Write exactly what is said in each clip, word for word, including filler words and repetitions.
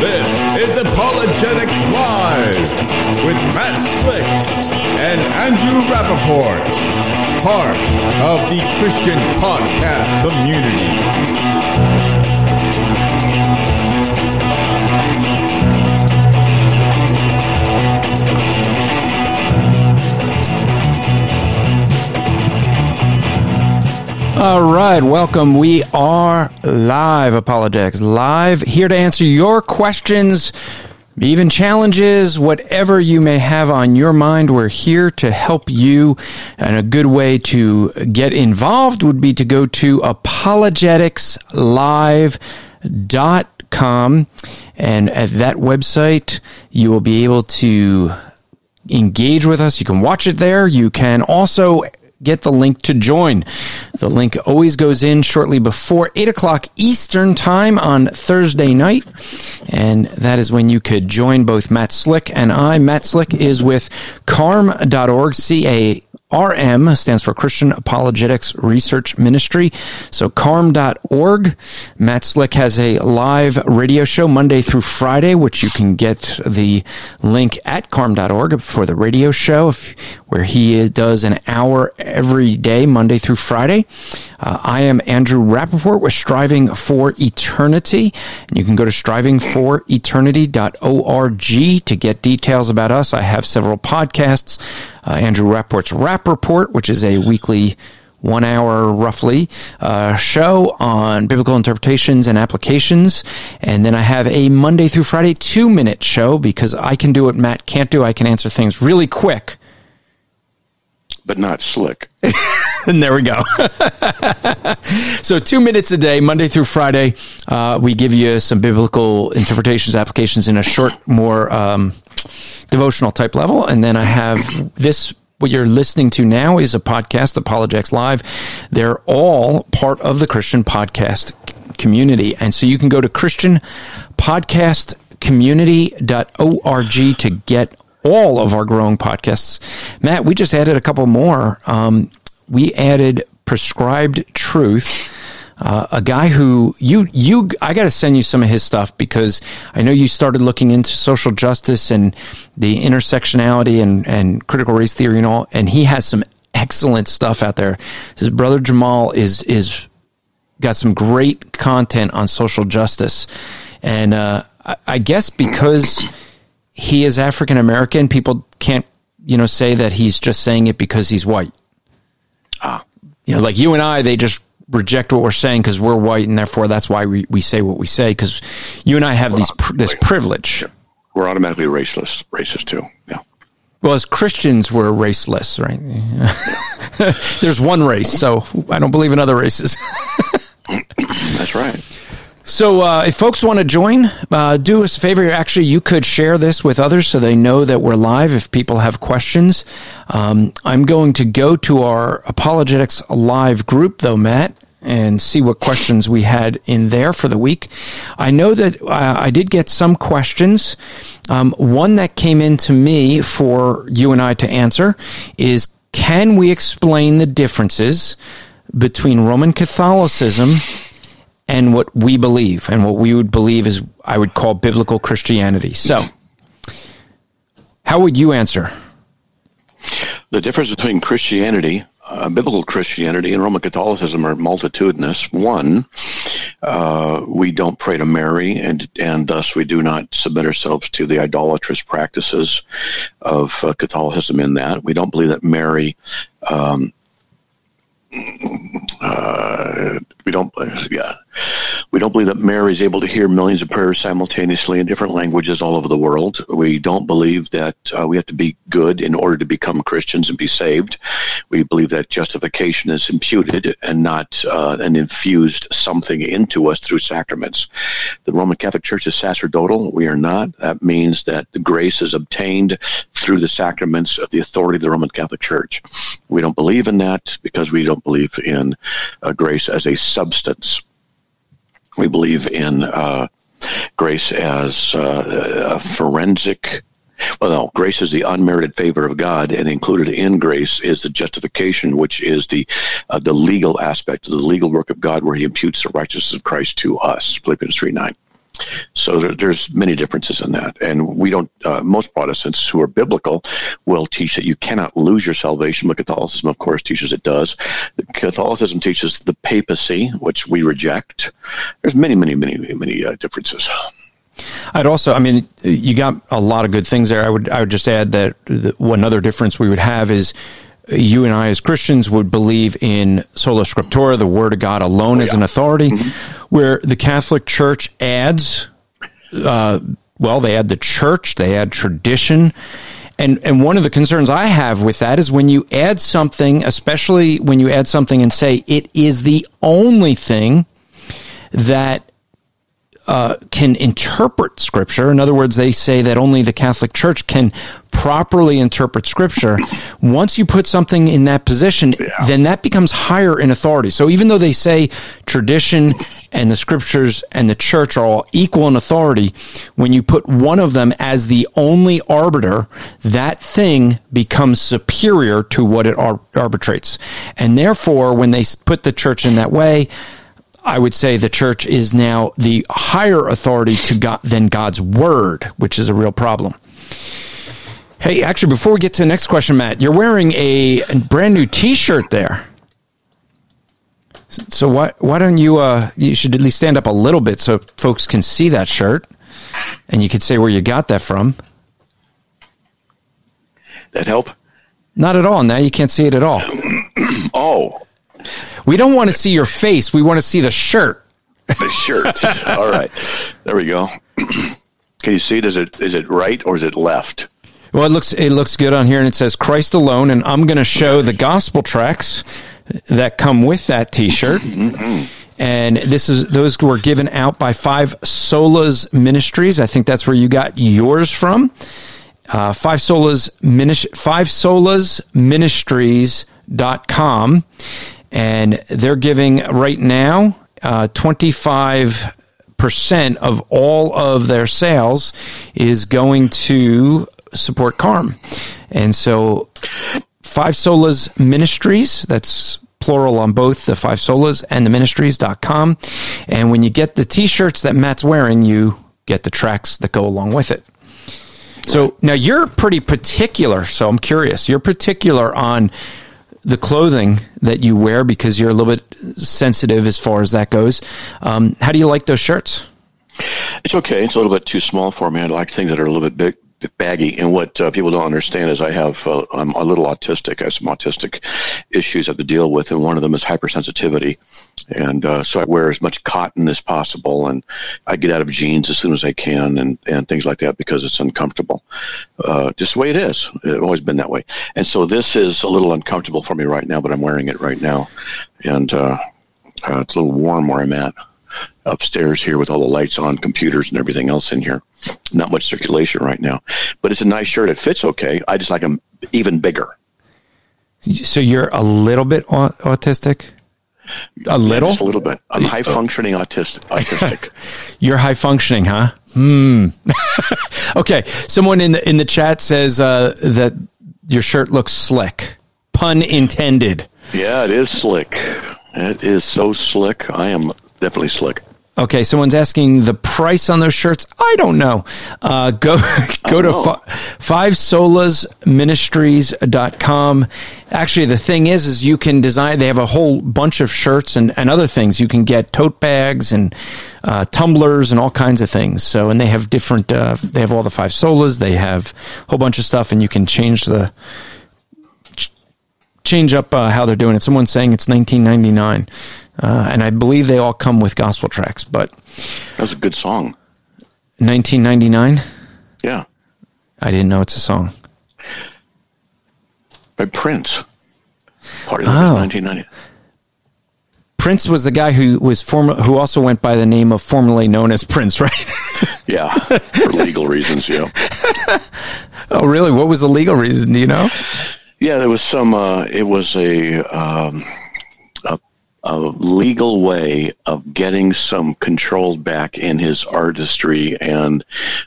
This is Apologetics Live with Matt Slick and Andrew Rappaport, part of the Christian Podcast Community. All right, welcome. We are live, Apologetics Live, here to answer your questions, even challenges, whatever you may have on your mind. We're here to help you, and a good way to get involved would be to go to apologetics live dot com, and at that website, you will be able to engage with us. You can watch it there. You can also get the link to join. The link always goes in shortly before eight o'clock Eastern Time on Thursday night, and that is when you could join both Matt Slick and I. Matt Slick is with C A R M dot org, C A R M stands for Christian Apologetics Research Ministry, so C A R M dot org. Matt Slick has a live radio show Monday through Friday, which you can get the link at C A R M dot org for the radio show, where he does an hour every day, Monday through Friday. Uh, I am Andrew Rappaport with Striving for Eternity. And you can go to striving for eternity dot org to get details about us. I have several podcasts. Uh, Andrew Rappaport's Rap Report, which is a weekly one hour, roughly, uh, show on biblical interpretations and applications. And then I have a Monday through Friday two minute show, because I can do what Matt can't do. I can answer things really quick. But not slick. And there we go. So two minutes a day, Monday through Friday, uh, we give you some biblical interpretations, applications in a short, more um, devotional type level. And then I have this, what you're listening to now is a podcast, Apologetics Live. They're all part of the Christian Podcast Community. And so you can go to Christian Podcast Community dot org to get all of our growing podcasts. Matt, we just added a couple more. Um, we added Prescribed Truth, uh, a guy who you you I got to send you some of his stuff, because I know you started looking into social justice and the intersectionality and and critical race theory and all. And he has some excellent stuff out there. His brother Jamal is is got some great content on social justice, and uh, I, I guess because he is African American, people can't, you know, say that he's just saying it because he's white. Ah, you know, like you and I, they just reject what we're saying because we're white, and therefore that's why we, we say what we say, because you and I have we're these this privilege. We're automatically raceless, racist too. Yeah. Well, as Christians, we're raceless, right? Yeah. There's one race, so I don't believe in other races. That's right. So uh, if folks want to join, uh, do us a favor. Actually, you could share this with others so they know that we're live if people have questions. Um, I'm going to go to our Apologetics Live group, though, Matt, and see what questions we had in there for the week. I know that uh, I did get some questions. Um, one that came in to me for you and I to answer is, can we explain the differences between Roman Catholicism and what we believe, and what we would believe is, I would call biblical Christianity. So, how would you answer? The difference between Christianity, uh, biblical Christianity, and Roman Catholicism are multitudinous. One, uh, we don't pray to Mary, and and thus we do not submit ourselves to the idolatrous practices of uh, Catholicism in that. We don't believe that Mary... Um, Uh, we don't, yeah, We don't believe that Mary is able to hear millions of prayers simultaneously in different languages all over the world. We don't believe that uh, we have to be good in order to become Christians and be saved. We believe that justification is imputed and not uh, an infused something into us through sacraments. The Roman Catholic Church is sacerdotal. We are not. That means that the grace is obtained through the sacraments of the authority of the Roman Catholic Church. We don't believe in that because we don't believe in uh, grace as a substance. We believe in uh, grace as uh, a forensic, well, no, grace is the unmerited favor of God, and included in grace is the justification, which is the uh, the legal aspect of the legal work of God where he imputes the righteousness of Christ to us, Philippians three nine. So there, there's many differences in that. And we don't, uh, most Protestants who are biblical will teach that you cannot lose your salvation, but Catholicism, of course, teaches it does. Catholicism teaches the papacy, which we reject. There's many, many, many, many uh, differences. I'd also, I mean, you got a lot of good things there. I would, I would just add that one other difference we would have is you and I as Christians would believe in sola scriptura, the Word of God alone oh, yeah. as an authority, mm-hmm. where the Catholic Church adds, uh, well, they add the church, they add tradition. And and one of the concerns I have with that is when you add something, especially when you add something and say it is the only thing that Uh, can interpret Scripture. In other words, they say that only the Catholic Church can properly interpret Scripture. Once you put something in that position, yeah. then that becomes higher in authority. So even though they say tradition and the Scriptures and the Church are all equal in authority, when you put one of them as the only arbiter, that thing becomes superior to what it ar- arbitrates. And therefore, when they put the Church in that way, I would say the church is now the higher authority to God than God's word, which is a real problem. Hey, actually, before we get to the next question, Matt, you're wearing a brand new T-shirt there. So why why don't you? Uh, you should at least stand up a little bit so folks can see that shirt, and you could say where you got that from. That help? Not at all. Now you can't see it at all. Oh. We don't want to see your face. We want to see the shirt. The shirt. All right. There we go. Can you see it? Is it, is it right or is it left? Well, it looks it looks good on here, and it says Christ Alone, and I'm going to show the gospel tracts that come with that T-shirt. Mm-hmm. And this is those were given out by Five Solas Ministries. I think that's where you got yours from. Uh, Five Solas Minis- five solas ministries dot com. And they're giving right now uh, twenty-five percent of all of their sales is going to support CARM. And so Five Solas Ministries, that's plural on both the Five Solas and the ministries dot com. And when you get the T-shirts that Matt's wearing, you get the tracts that go along with it. So now you're pretty particular, so I'm curious. You're particular on the clothing that you wear because you're a little bit sensitive as far as that goes. Um, how do you like those shirts? It's okay. It's a little bit too small for me. I like things that are a little bit big, baggy. And what uh, people don't understand is I have, uh, I'm a little autistic. I have some autistic issues I have to deal with. And one of them is hypersensitivity. And uh, so I wear as much cotton as possible, and I get out of jeans as soon as I can, and, and things like that because it's uncomfortable. Uh, just the way it is. It's always been that way. And so this is a little uncomfortable for me right now, but I'm wearing it right now. And uh, uh, it's a little warm where I'm at upstairs here with all the lights on, computers and everything else in here. Not much circulation right now. But it's a nice shirt. It fits okay. I just like them even bigger. So you're a little bit autistic? A little? Just a little bit. I'm high-functioning autistic. autistic. You're high-functioning, huh? Hmm. Okay. Someone in the in the chat says uh, that your shirt looks slick. Pun intended. Yeah, it is slick. It is so slick. I am definitely slick. Okay, someone's asking the price on those shirts. I don't know. Uh, go go to five solas ministries dot com. Actually, the thing is, is you can design. They have a whole bunch of shirts and, and other things. You can get tote bags and uh, tumblers and all kinds of things. So, and they have different. Uh, they have all the Five Solas. They have a whole bunch of stuff, and you can change the change up uh, how they're doing it. Someone's saying it's nineteen ninety-nine, uh, and I believe they all come with gospel tracks. But that was a good song. nineteen ninety-nine? Yeah. I didn't know it's a song. By Prince. Part of it was nineteen ninety. Prince was the guy who was former, who also went by the name of formerly known as Prince, right? Yeah, for legal reasons, yeah. Oh, really? What was the legal reason? Do you know? Yeah, there was some. Uh, it was a, um, a a legal way of getting some control back in his artistry and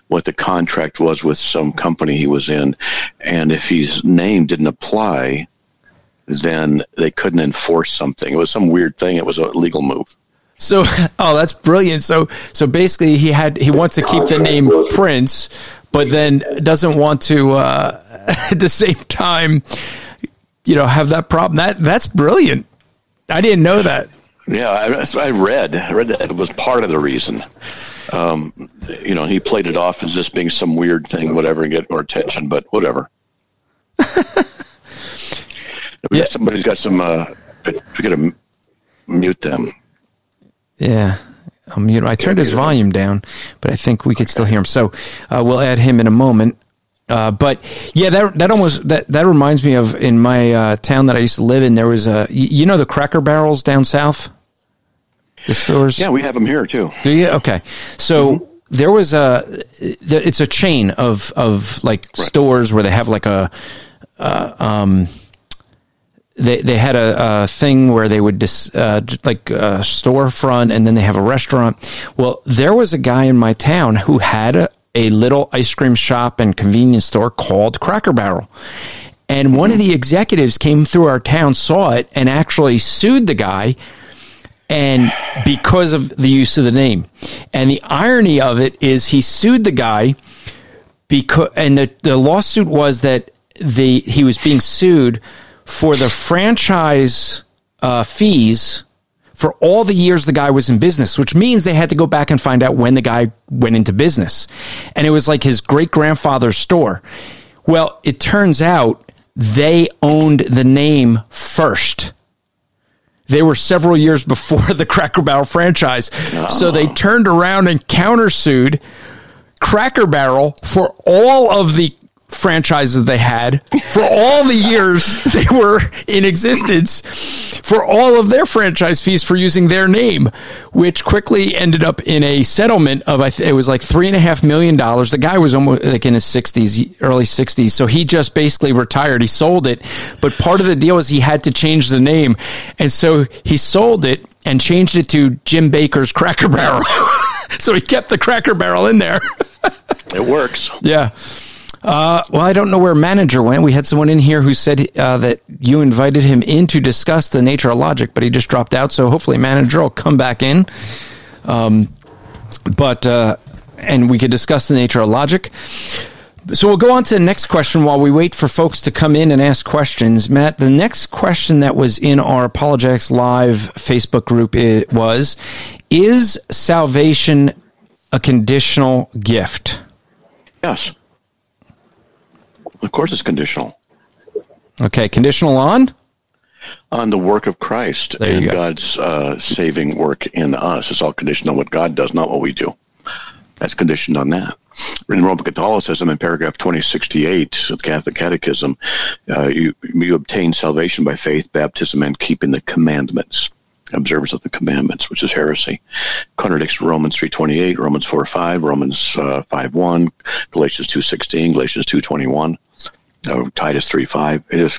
what the contract was with some company he was in, and if his name didn't apply, then they couldn't enforce something. It was some weird thing. It was a legal move. So, oh, that's brilliant. So, so basically, he had he wants to keep the name Prince, but then doesn't want to uh, at the same time, you know, have that problem. That that's brilliant. I didn't know that. Yeah, I, I read. I read that it was part of the reason. Um, you know, he played it off as this being some weird thing, whatever, and get more attention. But whatever. Yeah. Somebody's got some. Uh, we gotta mute them. Yeah, I'll mute. I turned his volume down, but I think we could still hear him. So uh, we'll add him in a moment. Uh, but yeah, that that almost that, that reminds me of in my uh, town that I used to live in. There was a you know the Cracker Barrels down south, the stores. Yeah, we have them here too. Do you? Okay, so. Mm-hmm. There was a, it's a chain of of like right. stores where they have like a. Uh, um, They they had a, a thing where they would dis, uh, like a storefront, and then they have a restaurant. Well, there was a guy in my town who had a, a little ice cream shop and convenience store called Cracker Barrel, and one of the executives came through our town, saw it, and actually sued the guy, and because of the use of the name. And the irony of it is, he sued the guy because, and the the lawsuit was that the he was being sued for the franchise uh, fees for all the years the guy was in business, which means they had to go back and find out when the guy went into business. And it was like his great-grandfather's store. Well, it turns out they owned the name first. They were several years before the Cracker Barrel franchise. Oh. So they turned around and countersued Cracker Barrel for all of the franchises they had for all the years they were in existence, for all of their franchise fees for using their name, which quickly ended up in a settlement of, it was like three and a half million dollars. The guy was almost like in his sixties, early sixties. So he just basically retired. He sold it. But part of the deal was he had to change the name. And so he sold it and changed it to Jim Baker's Cracker Barrel. So he kept the Cracker Barrel in there. It works. Yeah. Uh, well, I don't know where Manager went. We had someone in here who said uh, that you invited him in to discuss the nature of logic, but he just dropped out. So hopefully Manager will come back in. Um, but uh, and we could discuss the nature of logic. So we'll go on to the next question while we wait for folks to come in and ask questions. Matt, the next question that was in our Apologetics Live Facebook group was, is salvation a conditional gift? Yes. Of course it's conditional. Okay, conditional on? On the work of Christ and go. God's uh, saving work in us. It's all conditional on what God does, not what we do. That's conditioned on that. In Roman Catholicism, in paragraph twenty sixty-eight of the Catholic Catechism, uh, you, you obtain salvation by faith, baptism, and keeping the commandments. Observance of the commandments, which is heresy, contradicts Romans three twenty eight, Romans four five, Romans uh, five one, Galatians two sixteen, Galatians two twenty one, uh, Titus three five. It is,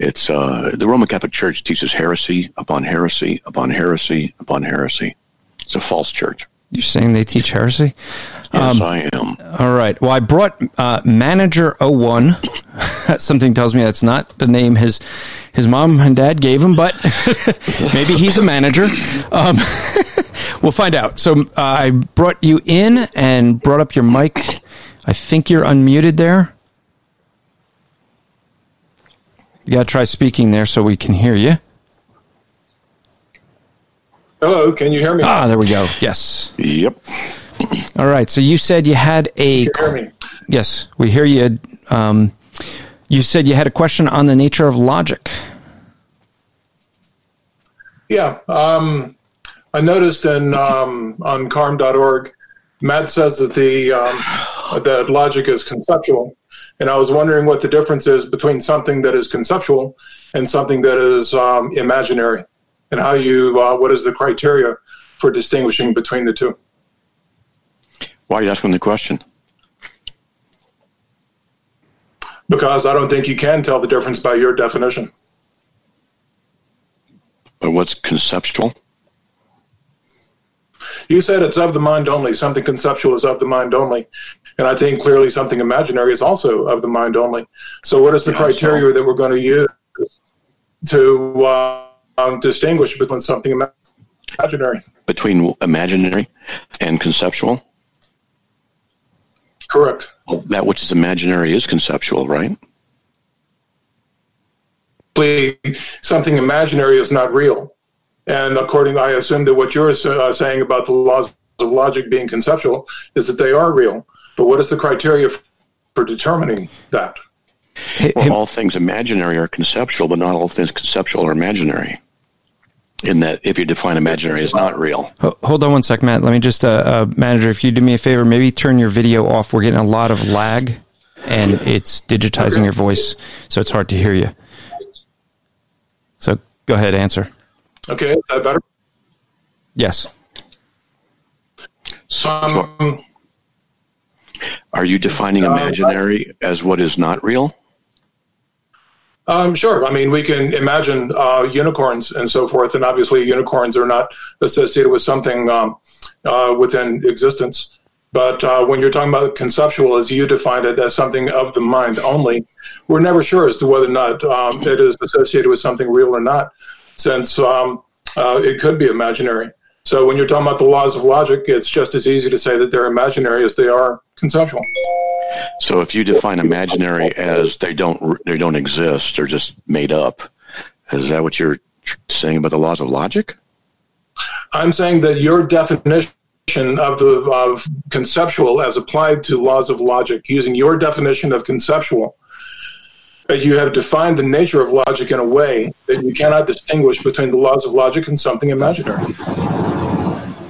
it's uh, the Roman Catholic Church teaches heresy upon heresy upon heresy upon heresy. It's a false church. You're saying they teach heresy? Yes, um, I am. All right. Well, I brought uh, Manager oh one. Something tells me that's not the name his his mom and dad gave him, but maybe he's a manager. Um, we'll find out. So uh, I brought you in and brought up your mic. I think you're unmuted there. You got to try speaking there so we can hear you. Hello, can you hear me? Ah, there we go. Yes. Yep. All right. So you said you had a. You hear me? Yes, we hear you. Um, You said you had a question on the nature of logic. Yeah. Um, I noticed in um, on C A R M dot org, Matt says that the um, that logic is conceptual, and I was wondering what the difference is between something that is conceptual and something that is um, imaginary, and how you uh, what is the criteria for distinguishing between the two? Why are you asking the question? Because I don't think you can tell the difference by your definition. But what's conceptual? You said it's of the mind only. Something conceptual is of the mind only. And I think clearly something imaginary is also of the mind only. So what is the yeah, criteria so. that we're going to use to uh, um, distinguish between something imaginary? Between imaginary and conceptual? Correct. Well, that which is imaginary is conceptual, right? Something imaginary is not real. And according, I assume that what you're uh, saying about the laws of logic being conceptual is that they are real. But what is the criteria for determining that? Well, all things imaginary are conceptual, but not all things conceptual are imaginary. In that, if you define imaginary as not real. Hold on one sec, Matt. Let me just, uh, uh, Manager, if you do me a favor, maybe turn your video off. We're getting a lot of lag, and it's digitizing your voice, so it's hard to hear you. So go ahead, answer. Okay, is that better? Yes. So, um, are you defining imaginary uh, as what is not real? Um, sure. I mean, we can imagine uh, unicorns and so forth, and obviously unicorns are not associated with something um, uh, within existence. But uh, when you're talking about conceptual, as you defined it, as something of the mind only, we're never sure as to whether or not um, it is associated with something real or not. Since um, uh, it could be imaginary. So when you're talking about the laws of logic, it's just as easy to say that they're imaginary as they are conceptual. So if you define imaginary as they don't they don't exist, they're just made up, is that what you're saying about the laws of logic? I'm saying that your definition of the of conceptual as applied to laws of logic, using your definition of conceptual, you have defined the nature of logic in a way that you cannot distinguish between the laws of logic and something imaginary.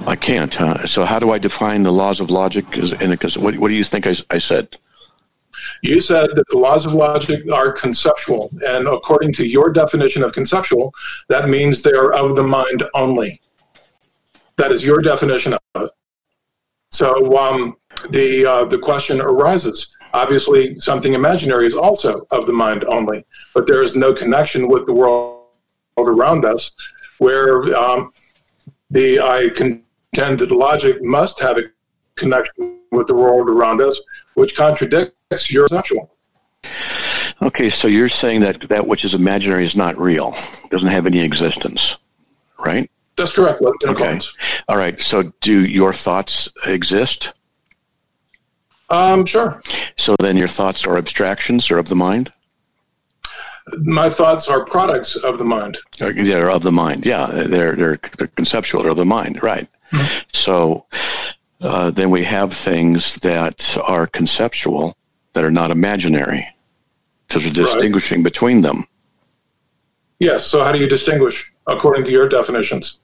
I can't, huh? So how do I define the laws of logic? Because what, what do you think I, I said? You said that the laws of logic are conceptual, and according to your definition of conceptual, that means they are of the mind only. That is your definition of it. So um, the uh, the question arises. Obviously, something imaginary is also of the mind only, but there is no connection with the world around us where um, the I contend that logic must have a connection with the world around us, which contradicts your conceptual. Okay, so you're saying that that which is imaginary is not real, doesn't have any existence, right? That's correct. Okay. All right, so do your thoughts exist? Um, sure. So then your thoughts are abstractions or of the mind? My thoughts are products of the mind. They're of the mind, yeah. They're, they're conceptual, they're of the mind, right. Mm-hmm. So uh, then we have things that are conceptual that are not imaginary. So we're distinguishing right. between them. Yes, so how do you distinguish according to your definitions?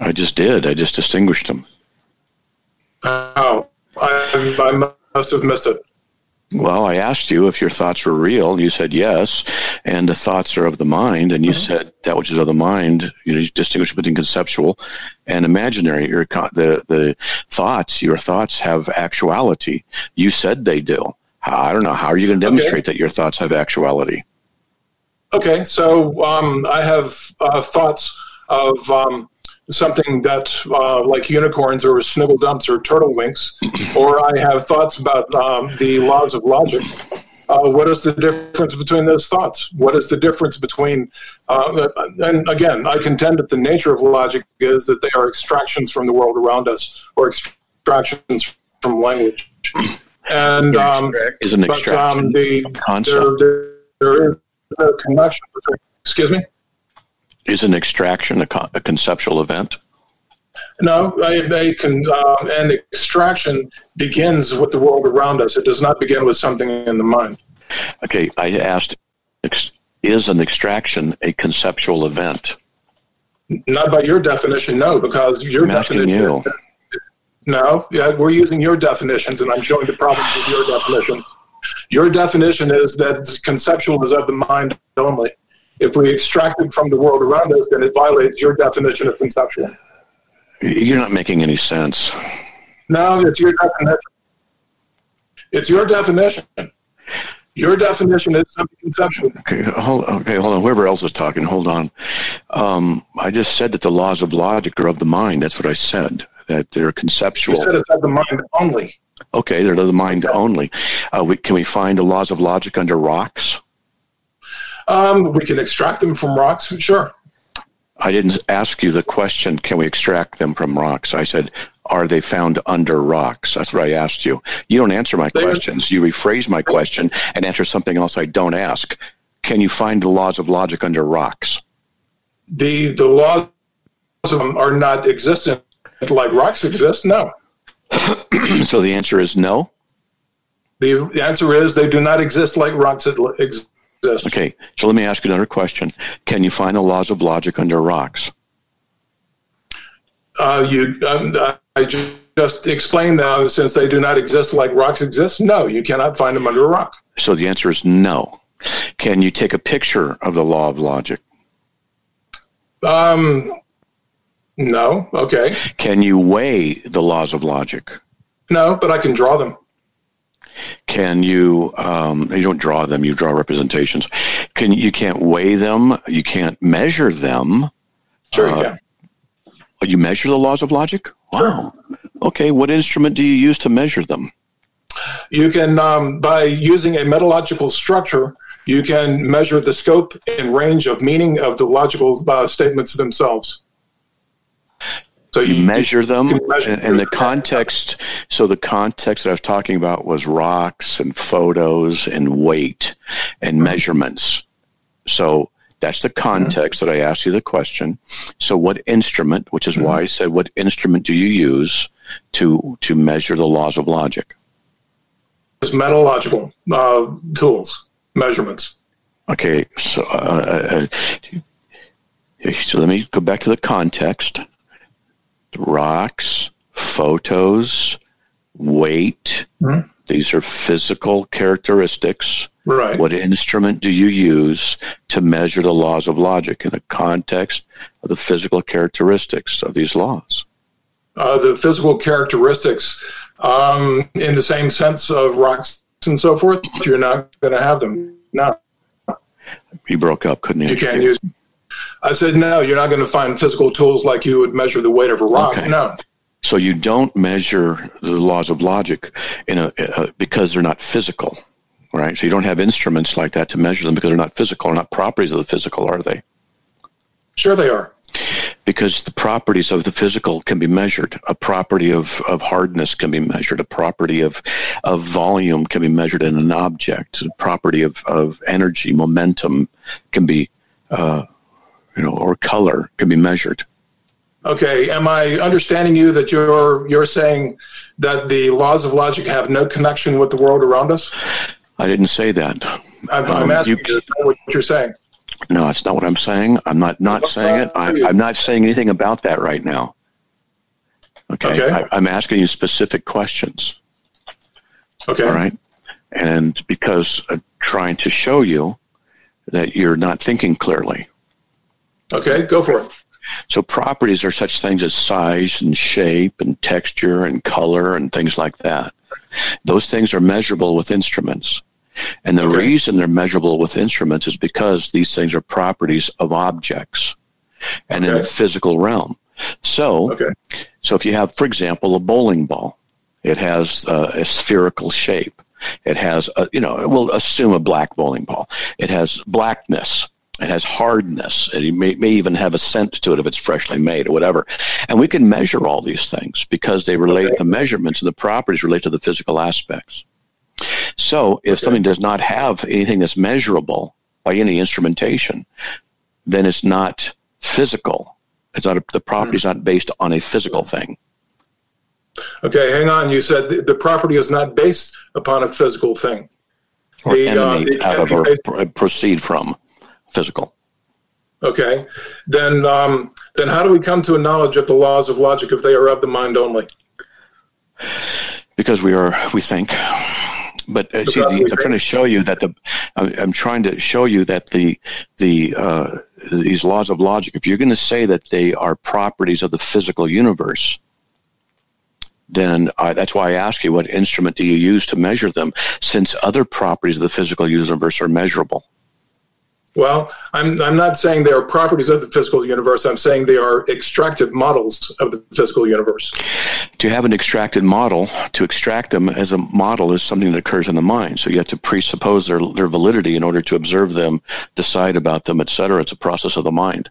I just did. I just distinguished them. How? I, I'm... must have missed it. Well, I asked you if your thoughts were real, and you said yes, and the thoughts are of the mind, and you mm-hmm. said that which is of the mind, you distinguish between conceptual and imaginary. Your the, the thoughts, your thoughts have actuality. You said they do. I don't know. How are you going to demonstrate okay. that your thoughts have actuality? Okay, so um, I have uh, thoughts of... Um, something that, uh, like unicorns or sniggle dumps or turtle winks, or I have thoughts about um, the laws of logic. Uh, what is the difference between those thoughts? What is the difference between, uh, and again, I contend that the nature of logic is that they are extractions from the world around us, or extractions from language. And um, is an extraction but, um, the, concept. There, there is no connection between, excuse me? Is an extraction a, con- a conceptual event? No, they, they can. Uh, and extraction begins with the world around us. It does not begin with something in the mind. Okay, I asked, is an extraction a conceptual event? Not by your definition, no, because your I'm definition... You. Is, no, yeah, we're using your definitions, and I'm showing the problems with your definition. Your definition is that conceptual is of the mind only. If we extract it from the world around us, then it violates your definition of conceptual. You're not making any sense. No, it's your definition. It's your definition. Your definition is something conceptual. Okay, hold, okay, hold on. Whoever else is talking, hold on. Um, I just said that the laws of logic are of the mind. That's what I said, that they're conceptual. You said it's of the mind only. Okay, they're of the mind only. Uh, we, can we find the laws of logic under rocks? Um, we can extract them from rocks, sure. I didn't ask you the question, can we extract them from rocks? I said, are they found under rocks? That's what I asked you. You don't answer my questions. You rephrase my question and answer something else I don't ask. Can you find the laws of logic under rocks? The the laws of them are not existent like rocks exist, no. So the answer is no? The answer is they do not exist like rocks exist. Okay, so let me ask you another question. Can you find the laws of logic under rocks? Uh, you, um, I just explained that since they do not exist like rocks exist, no, you cannot find them under a rock. So the answer is no. Can you take a picture of the law of logic? Um, no, okay. Can you weigh the laws of logic? No, but I can draw them. Can you, um, you don't draw them, you draw representations. Can you can't weigh them, you can't measure them. Sure you uh, can. You measure the laws of logic? Wow. Sure. Okay, what instrument do you use to measure them? You can, um, by using a metalogical structure, you can measure the scope and range of meaning of the logical uh, statements themselves. So you, you measure them, you measure and, and the context, so the context that I was talking about was rocks and photos and weight and measurements. So that's the context mm-hmm. that I asked you the question. So what instrument, which is mm-hmm. why I said, what instrument do you use to to measure the laws of logic? It's metalogical uh, tools, measurements. Okay, so, uh, uh, so let me go back to the context. Rocks, photos, weight, mm-hmm. these are physical characteristics. Right. What instrument do you use to measure the laws of logic in the context of the physical characteristics of these laws? Uh, the physical characteristics, um, in the same sense of rocks and so forth, you're not going to have them. No. You broke up, couldn't you? You can't use I said, no, you're not going to find physical tools like you would measure the weight of a rock. Okay. No. So you don't measure the laws of logic in a, a, because they're not physical, right? So you don't have instruments like that to measure them because they're not physical, they're not properties of the physical, are they? Sure they are. Because the properties of the physical can be measured. A property of, of hardness can be measured. A property of, of volume can be measured in an object. A property of, of energy, momentum can be uh you know, or color can be measured. Okay, am I understanding you that you're you're saying that the laws of logic have no connection with the world around us? I didn't say that. I'm, um, I'm asking you, you what you're saying. No, that's not what I'm saying. I'm not not what saying it. I, I'm not saying anything about that right now. Okay, okay. I, I'm asking you specific questions. Okay. All right, and because I'm trying to show you that you're not thinking clearly. Okay, go for it. So properties are such things as size and shape and texture and color and things like that. Those things are measurable with instruments. And the okay. reason they're measurable with instruments is because these things are properties of objects and okay. in the physical realm. So, okay. so if you have, for example, a bowling ball, it has uh, a spherical shape. It has, a, you know, we'll assume a black bowling ball. It has blackness. It has hardness. It may, may even have a scent to it if it's freshly made or whatever. And we can measure all these things because they relate okay. the measurements and the properties relate to the physical aspects. So if okay. something does not have anything that's measurable by any instrumentation, then it's not physical. It's not a, the property is not based on a physical thing. Okay, hang on. You said the, the property is not based upon a physical thing. or the, emanate uh, out of or pr- proceed from physical. Okay, then um, then how do we come to a knowledge of the laws of logic if they are of the mind only? Because we are, we think. But uh, see, the, I'm trying to show you that the, I'm trying to show you that the the uh, these laws of logic, if you're going to say that they are properties of the physical universe, then I, that's why I ask you, what instrument do you use to measure them? Since other properties of the physical universe are measurable. Well, I'm I'm not saying they are properties of the physical universe. I'm saying they are extracted models of the physical universe. To have an extracted model, to extract them as a model is something that occurs in the mind. So you have to presuppose their their validity in order to observe them, decide about them, et cetera. It's a process of the mind.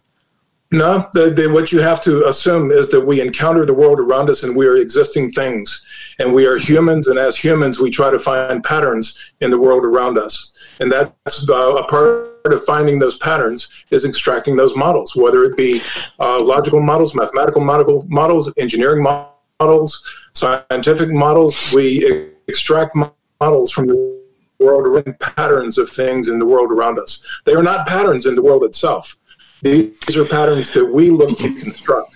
No, the, the, what you have to assume is that we encounter the world around us and we are existing things. And we are humans, and as humans, we try to find patterns in the world around us. And that's uh, a part of finding those patterns is extracting those models, whether it be uh, logical models, mathematical model, models, engineering models, scientific models. We extract models from the world around, patterns of things in the world around us. They are not patterns in the world itself. These are patterns that we look to construct.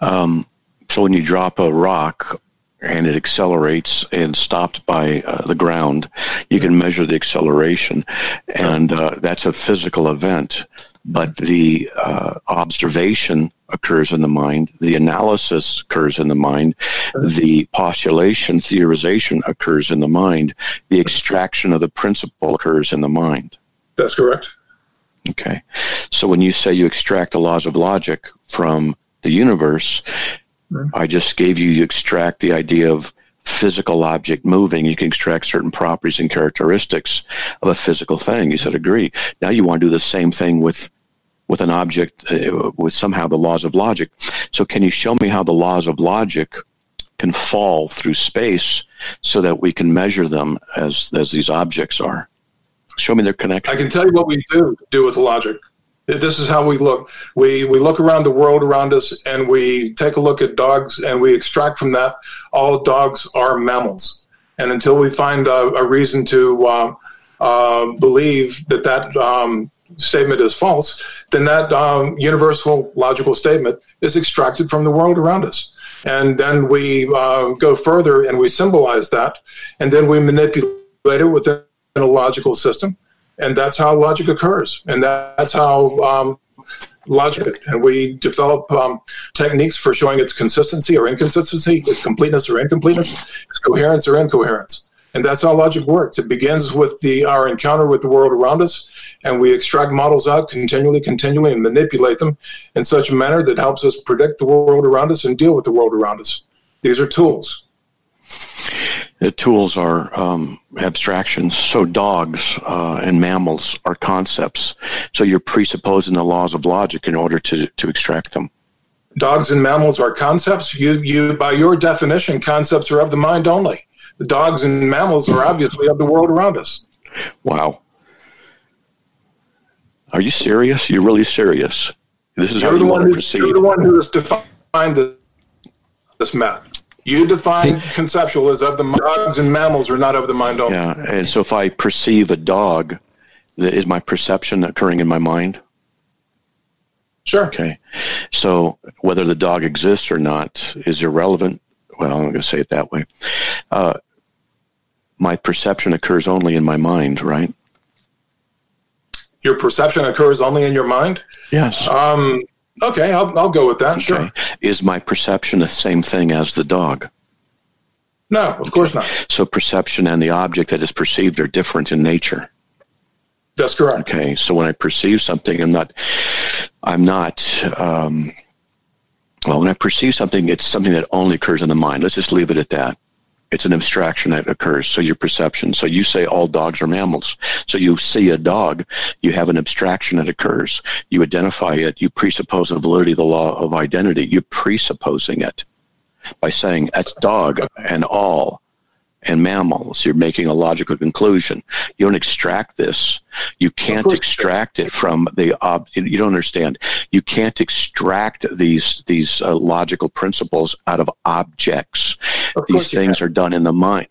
Um, so when you drop a rock and it accelerates and stopped by uh, the ground, you can measure the acceleration, and uh, that's a physical event. But the uh, observation occurs in the mind, the analysis occurs in the mind, the postulation, theorization occurs in the mind, the extraction of the principle occurs in the mind. That's correct. Okay. So when you say you extract the laws of logic from the universe, right. I just gave you, you extract the idea of physical object moving. You can extract certain properties and characteristics of a physical thing. You said, agree. Now you want to do the same thing with with an object, uh, with somehow the laws of logic. So can you show me how the laws of logic can fall through space so that we can measure them as as these objects are? Show me their connection. I can tell you what we do do with logic. This is how we look. We we look around the world around us, and we take a look at dogs, and we extract from that all dogs are mammals. And until we find a, a reason to uh, uh, believe that that um, statement is false, then that um, universal logical statement is extracted from the world around us. And then we uh, go further, and we symbolize that, and then we manipulate it within a logical system. And that's how logic occurs. And that's how um, logic, and we develop um, techniques for showing its consistency or inconsistency, its completeness or incompleteness, its coherence or incoherence. And that's how logic works. It begins with the our encounter with the world around us, and we extract models out continually, continually, and manipulate them in such a manner that helps us predict the world around us and deal with the world around us. These are tools. The tools are um, abstractions. So dogs uh, and mammals are concepts. So you're presupposing the laws of logic in order to, to extract them. Dogs and mammals are concepts. You, you, by your definition, concepts are of the mind only. The dogs and mammals are obviously of the world around us. Wow. Are you serious? You're really serious. This is you're how you want to proceed. You're the one who has defined this map. You define conceptual as of the mind. Dogs and mammals are not of the mind only. Yeah, and so if I perceive a dog, is my perception occurring in my mind? Sure. Okay. So whether the dog exists or not is irrelevant. Well, I'm going to say it that way. Uh, my perception occurs only in my mind, right? Your perception occurs only in your mind? Yes. Um. Okay, I'll I'll go with that, okay. Sure. Is my perception the same thing as the dog? No, of course not. So perception and the object that is perceived are different in nature. That's correct. Okay, so when I perceive something, I'm not, I'm not, um, well, when I perceive something, it's something that only occurs in the mind. Let's just leave it at that. It's an abstraction that occurs, so your perception. So you say all dogs are mammals. So you see a dog, you have an abstraction that occurs. You identify it. You presuppose the validity of the law of identity. You're presupposing it by saying that's dog and all and mammals. You're making a logical conclusion. You don't extract this. You can't extract it from the ob- – you don't understand. You can't extract these these uh, logical principles out of objects. These things are done in the mind.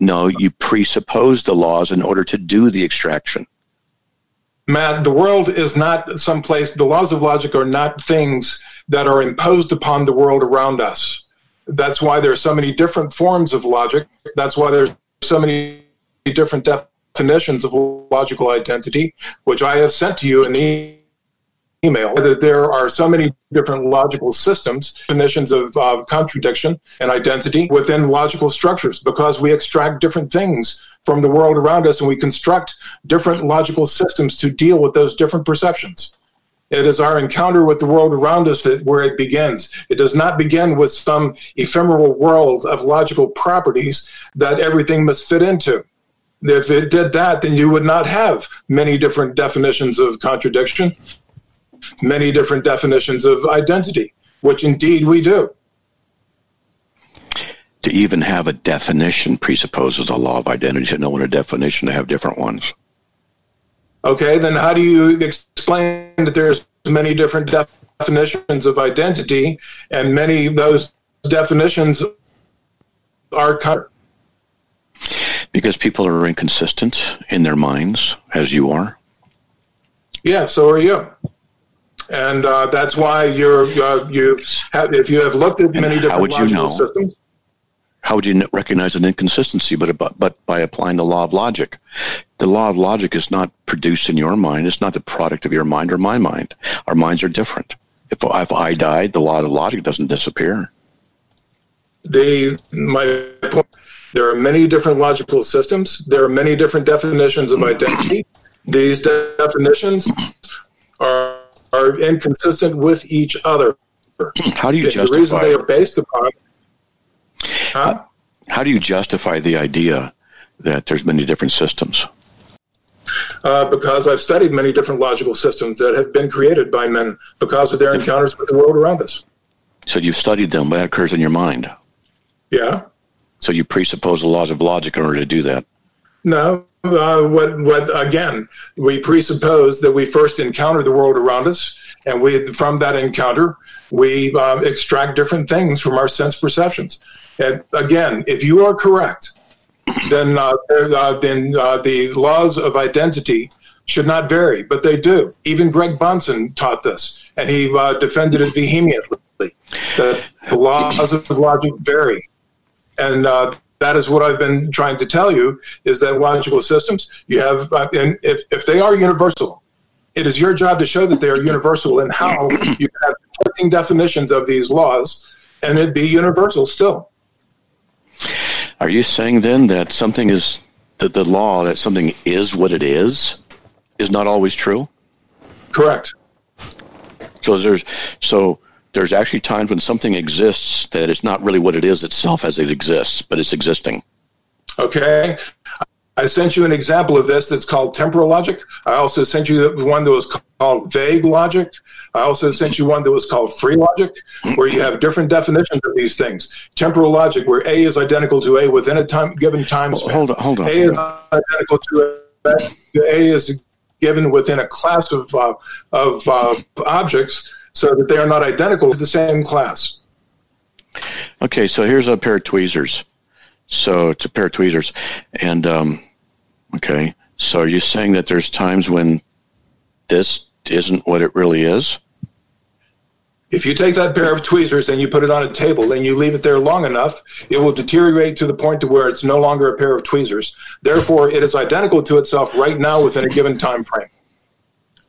No, you presuppose the laws in order to do the extraction. Matt, the world is not someplace. The laws of logic are not things that are imposed upon the world around us. That's why there are so many different forms of logic. That's why there's so many different definitions of logical identity, which I have sent to you in the email. That there are so many different logical systems, definitions of uh, contradiction and identity within logical structures, because we extract different things from the world around us and we construct different logical systems to deal with those different perceptions. It is our encounter with the world around us that where it begins. It does not begin with some ephemeral world of logical properties that everything must fit into. If it did that, then you would not have many different definitions of contradiction, many different definitions of identity, which indeed we do. To even have a definition presupposes a law of identity. To know in a definition to have different ones. Okay, then how do you explain that there's many different definitions of identity, and many of those definitions are covered? Because people are inconsistent in their minds, as you are. Yeah, so are you. And uh, that's why you're, uh, you have, if you have looked at many different logical you know? systems. How would you recognize an inconsistency but, about, but by applying the law of logic? The law of logic is not produced in your mind. It's not the product of your mind or my mind. Our minds are different. If, if I died, the law of logic doesn't disappear. The, my point, there are many different logical systems. There are many different definitions of identity. These definitions are, are inconsistent with each other. How do you justify? The reason they are based upon... Huh? How do you justify the idea that there's many different systems? Uh, because I've studied many different logical systems that have been created by men because of their encounters with the world around us. So you've studied them, but that occurs in your mind. Yeah. So you presuppose the laws of logic in order to do that. No. Uh, what? What? Again, we presuppose that we first encounter the world around us, and we, from that encounter, we uh, extract different things from our sense perceptions. And again, if you are correct, then uh, uh, then uh, the laws of identity should not vary, but they do. Even Greg Bonson taught this, and he uh, defended it vehemently, that the laws of logic vary. And uh, that is what I've been trying to tell you, is that logical systems, you have, uh, and if, if they are universal, it is your job to show that they are universal and how you have conflicting definitions of these laws, and it be universal still. Are you saying then that something is, that the law, that something is what it is, is not always true? Correct. So there's so there's actually times when something exists that it's not really what it is itself as it exists, but it's existing. Okay. I sent you an example of this that's called temporal logic. I also sent you one that was called vague logic. I also sent you one that was called free logic, where you have different definitions of these things. Temporal logic, where A is identical to A within a time, given time span. Hold on, hold on. A is identical to A. A is given within a class of uh, of uh, objects, so that they are not identical to the same class. Okay, so here's a pair of tweezers. So it's a pair of tweezers. And, um, okay, so are you saying that there's times when this isn't what it really is? If you take that pair of tweezers and you put it on a table and you leave it there long enough, it will deteriorate to the point to where it's no longer a pair of tweezers. Therefore, it is identical to itself right now within a given time frame.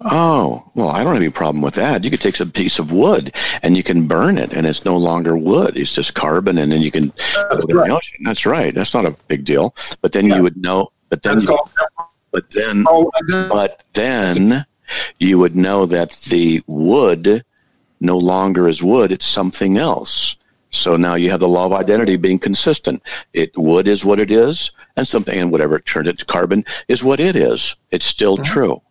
Oh, well, I don't have any problem with that. You could take some piece of wood and you can burn it, and it's no longer wood. It's just carbon, and then you can... That's right. That's, right. That's not a big deal. But then yeah. you would know... But then, you, but then, but then you would know that the wood no longer is wood. It's something else. So now you have the law of identity being consistent. It Wood is what it is, and something, and whatever it turns into carbon is what it is. It's still mm-hmm. true.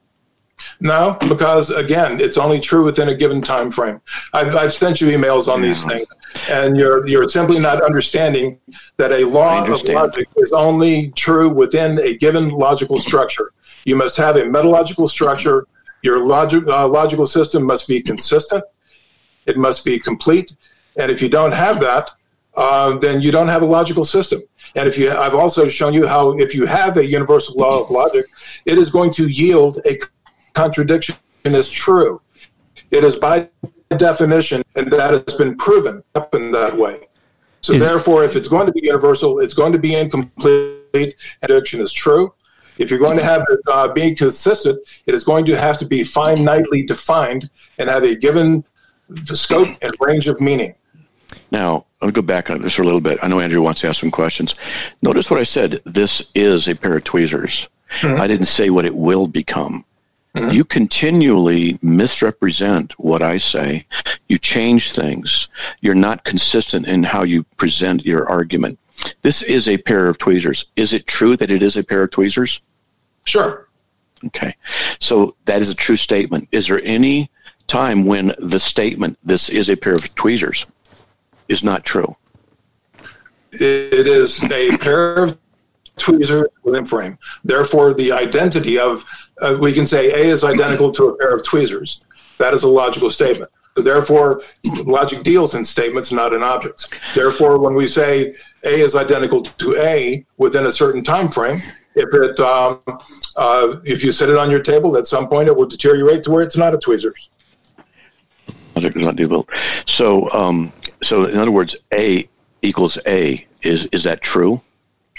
No, because, again, it's only true within a given time frame. I've, I've sent you emails on yeah. these things, and you're you're simply not understanding that a law of logic is only true within a given logical structure. You must have a metalogical structure. Your logic, uh, logical system must be consistent. It must be complete. And if you don't have that, uh, then you don't have a logical system. And if you, I've also shown you how if you have a universal law of logic, it is going to yield a contradiction as true. It is by definition, and that has been proven up in that way. So is, therefore, if it's going to be universal, it's going to be incomplete, and contradiction is true. If you're going to have it uh, be consistent, it is going to have to be finitely defined and have a given scope and range of meaning. Now, I'll go back on this for a little bit. I know Andrew wants to ask some questions. Notice what I said. This is a pair of tweezers. Mm-hmm. I didn't say what it will become. Mm-hmm. You continually misrepresent what I say. You change things. You're not consistent in how you present your argument. This is a pair of tweezers. Is it true that it is a pair of tweezers? Sure. Okay. So that is a true statement. Is there any time when the statement, this is a pair of tweezers, is not true? It is a pair of tweezers within frame. Therefore, the identity of, uh, we can say A is identical to a pair of tweezers. That is a logical statement. So therefore, logic deals in statements, not in objects. Therefore, when we say A is identical to A within a certain time frame, if it um, uh, if you set it on your table, at some point it will deteriorate to where it's not a tweezers. Logic does not do both. So, um, so in other words, A equals A. Is is that true?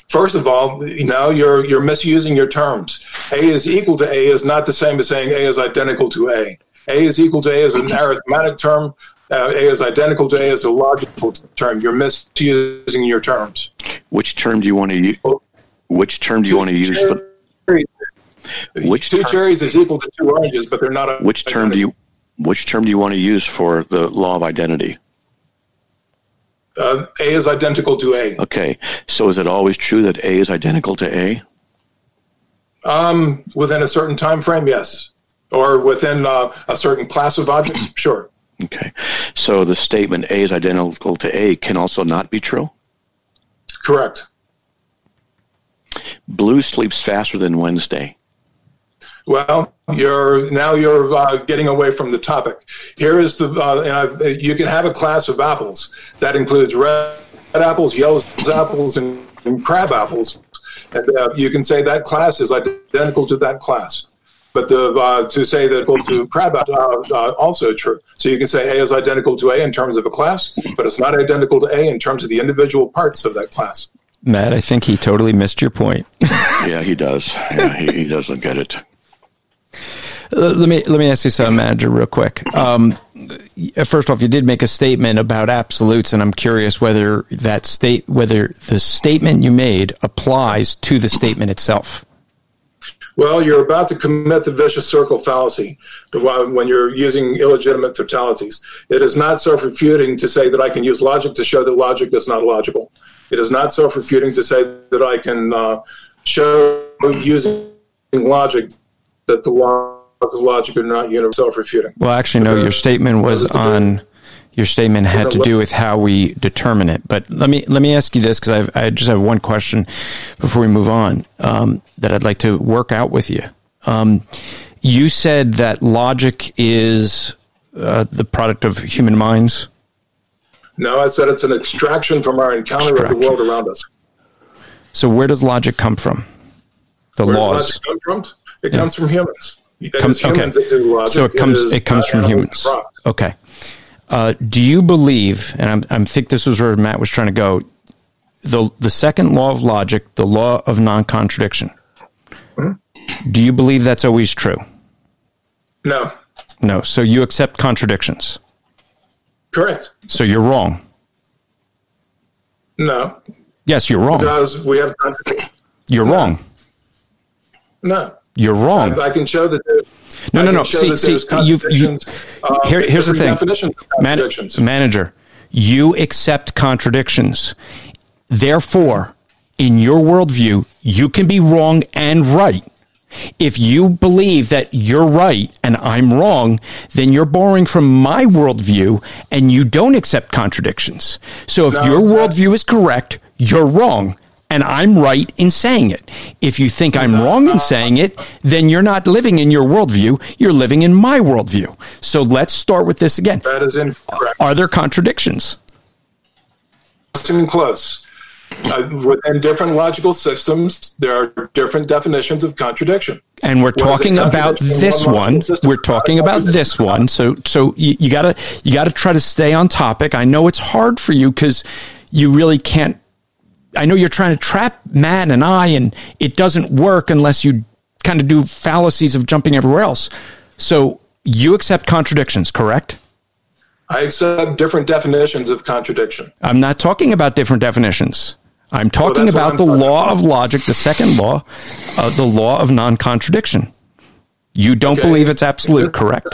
First of all, you know, you're you're misusing your terms. A is equal to A is not the same as saying A is identical to A. A is equal to A is an arithmetic term. Uh, A is identical to A is a logical term. You're misusing your terms. Which term do you want to use? Which term do you want to use? For, which two term, cherries is equal to two oranges, but they're not. A, which term do you? Which term do you want to use for the law of identity? Uh, A is identical to A. Okay. So is it always true that A is identical to A? Um, within a certain time frame, yes. Or within uh, a certain class of objects, sure. Okay. So the statement A is identical to A can also not be true? Correct. Blue sleeps faster than Wednesday. Well, you're now you're uh, getting away from the topic. Here is the uh, and I've, you can have a class of apples that includes red apples, yellow apples, and, and crab apples, and uh, you can say that class is identical to that class. But the uh, to say that equal to crab apples uh, uh, also true. So you can say A is identical to A in terms of a class, but it's not identical to A in terms of the individual parts of that class. Matt, I think he totally missed your point. Yeah, he does. Yeah, he, he doesn't get it. Let me let me ask you something, Manager, real quick. Um, first off, you did make a statement about absolutes, and I'm curious whether that state whether the statement you made applies to the statement itself. Well, you're about to commit the vicious circle fallacy when you're using illegitimate totalities. It is not self-refuting to say that I can use logic to show that logic is not logical. It is not self-refuting to say that I can uh, show using logic that the law. Logic are not universal, self-refuting. Well, actually, no. Your statement was on. Your statement had to do with how we determine it. But let me let me ask you this, because I just have one question before we move on um, that I'd like to work out with you. Um, you said that logic is uh, the product of human minds. No, I said it's an extraction from our encounter extraction. With the world around us. So, where does logic come from? The where laws. Does logic come from? It yeah. comes from humans. It comes, okay, so it comes. It, is, it comes uh, from humans. Okay. Uh, do you believe? And I think this was where Matt was trying to go. the The second law of logic, the law of non-contradiction. Mm-hmm. Do you believe that's always true? No. No. So you accept contradictions. Correct. So you're wrong. No. Yes, you're wrong. Because we have contradictions. You're no. wrong. No. You're wrong. I, I can show that there's no, no, no. See, see, you've, you, uh, here, here's the thing, Man, manager, you accept contradictions. Therefore, in your worldview, you can be wrong and right. If you believe that you're right and I'm wrong, then you're borrowing from my worldview and you don't accept contradictions. So if no, your worldview is correct, you're wrong. And I'm right in saying it. If you think I'm wrong in saying it, then you're not living in your worldview. You're living in my worldview. So let's start with this again. That is incorrect. Are there contradictions? Close. Uh, within different logical systems, there are different definitions of contradiction. And we're talking about this one. We're talking about this one. So, so you, you gotta you gotta try to stay on topic. I know it's hard for you because you really can't. I know you're trying to trap Matt and I, and it doesn't work unless you kind of do fallacies of jumping everywhere else. So you accept contradictions, correct? I accept different definitions of contradiction. I'm not talking about different definitions. I'm talking so about I'm the talking law about. of logic, the second law, uh, the law of non-contradiction. You don't okay. believe it's absolute, correct?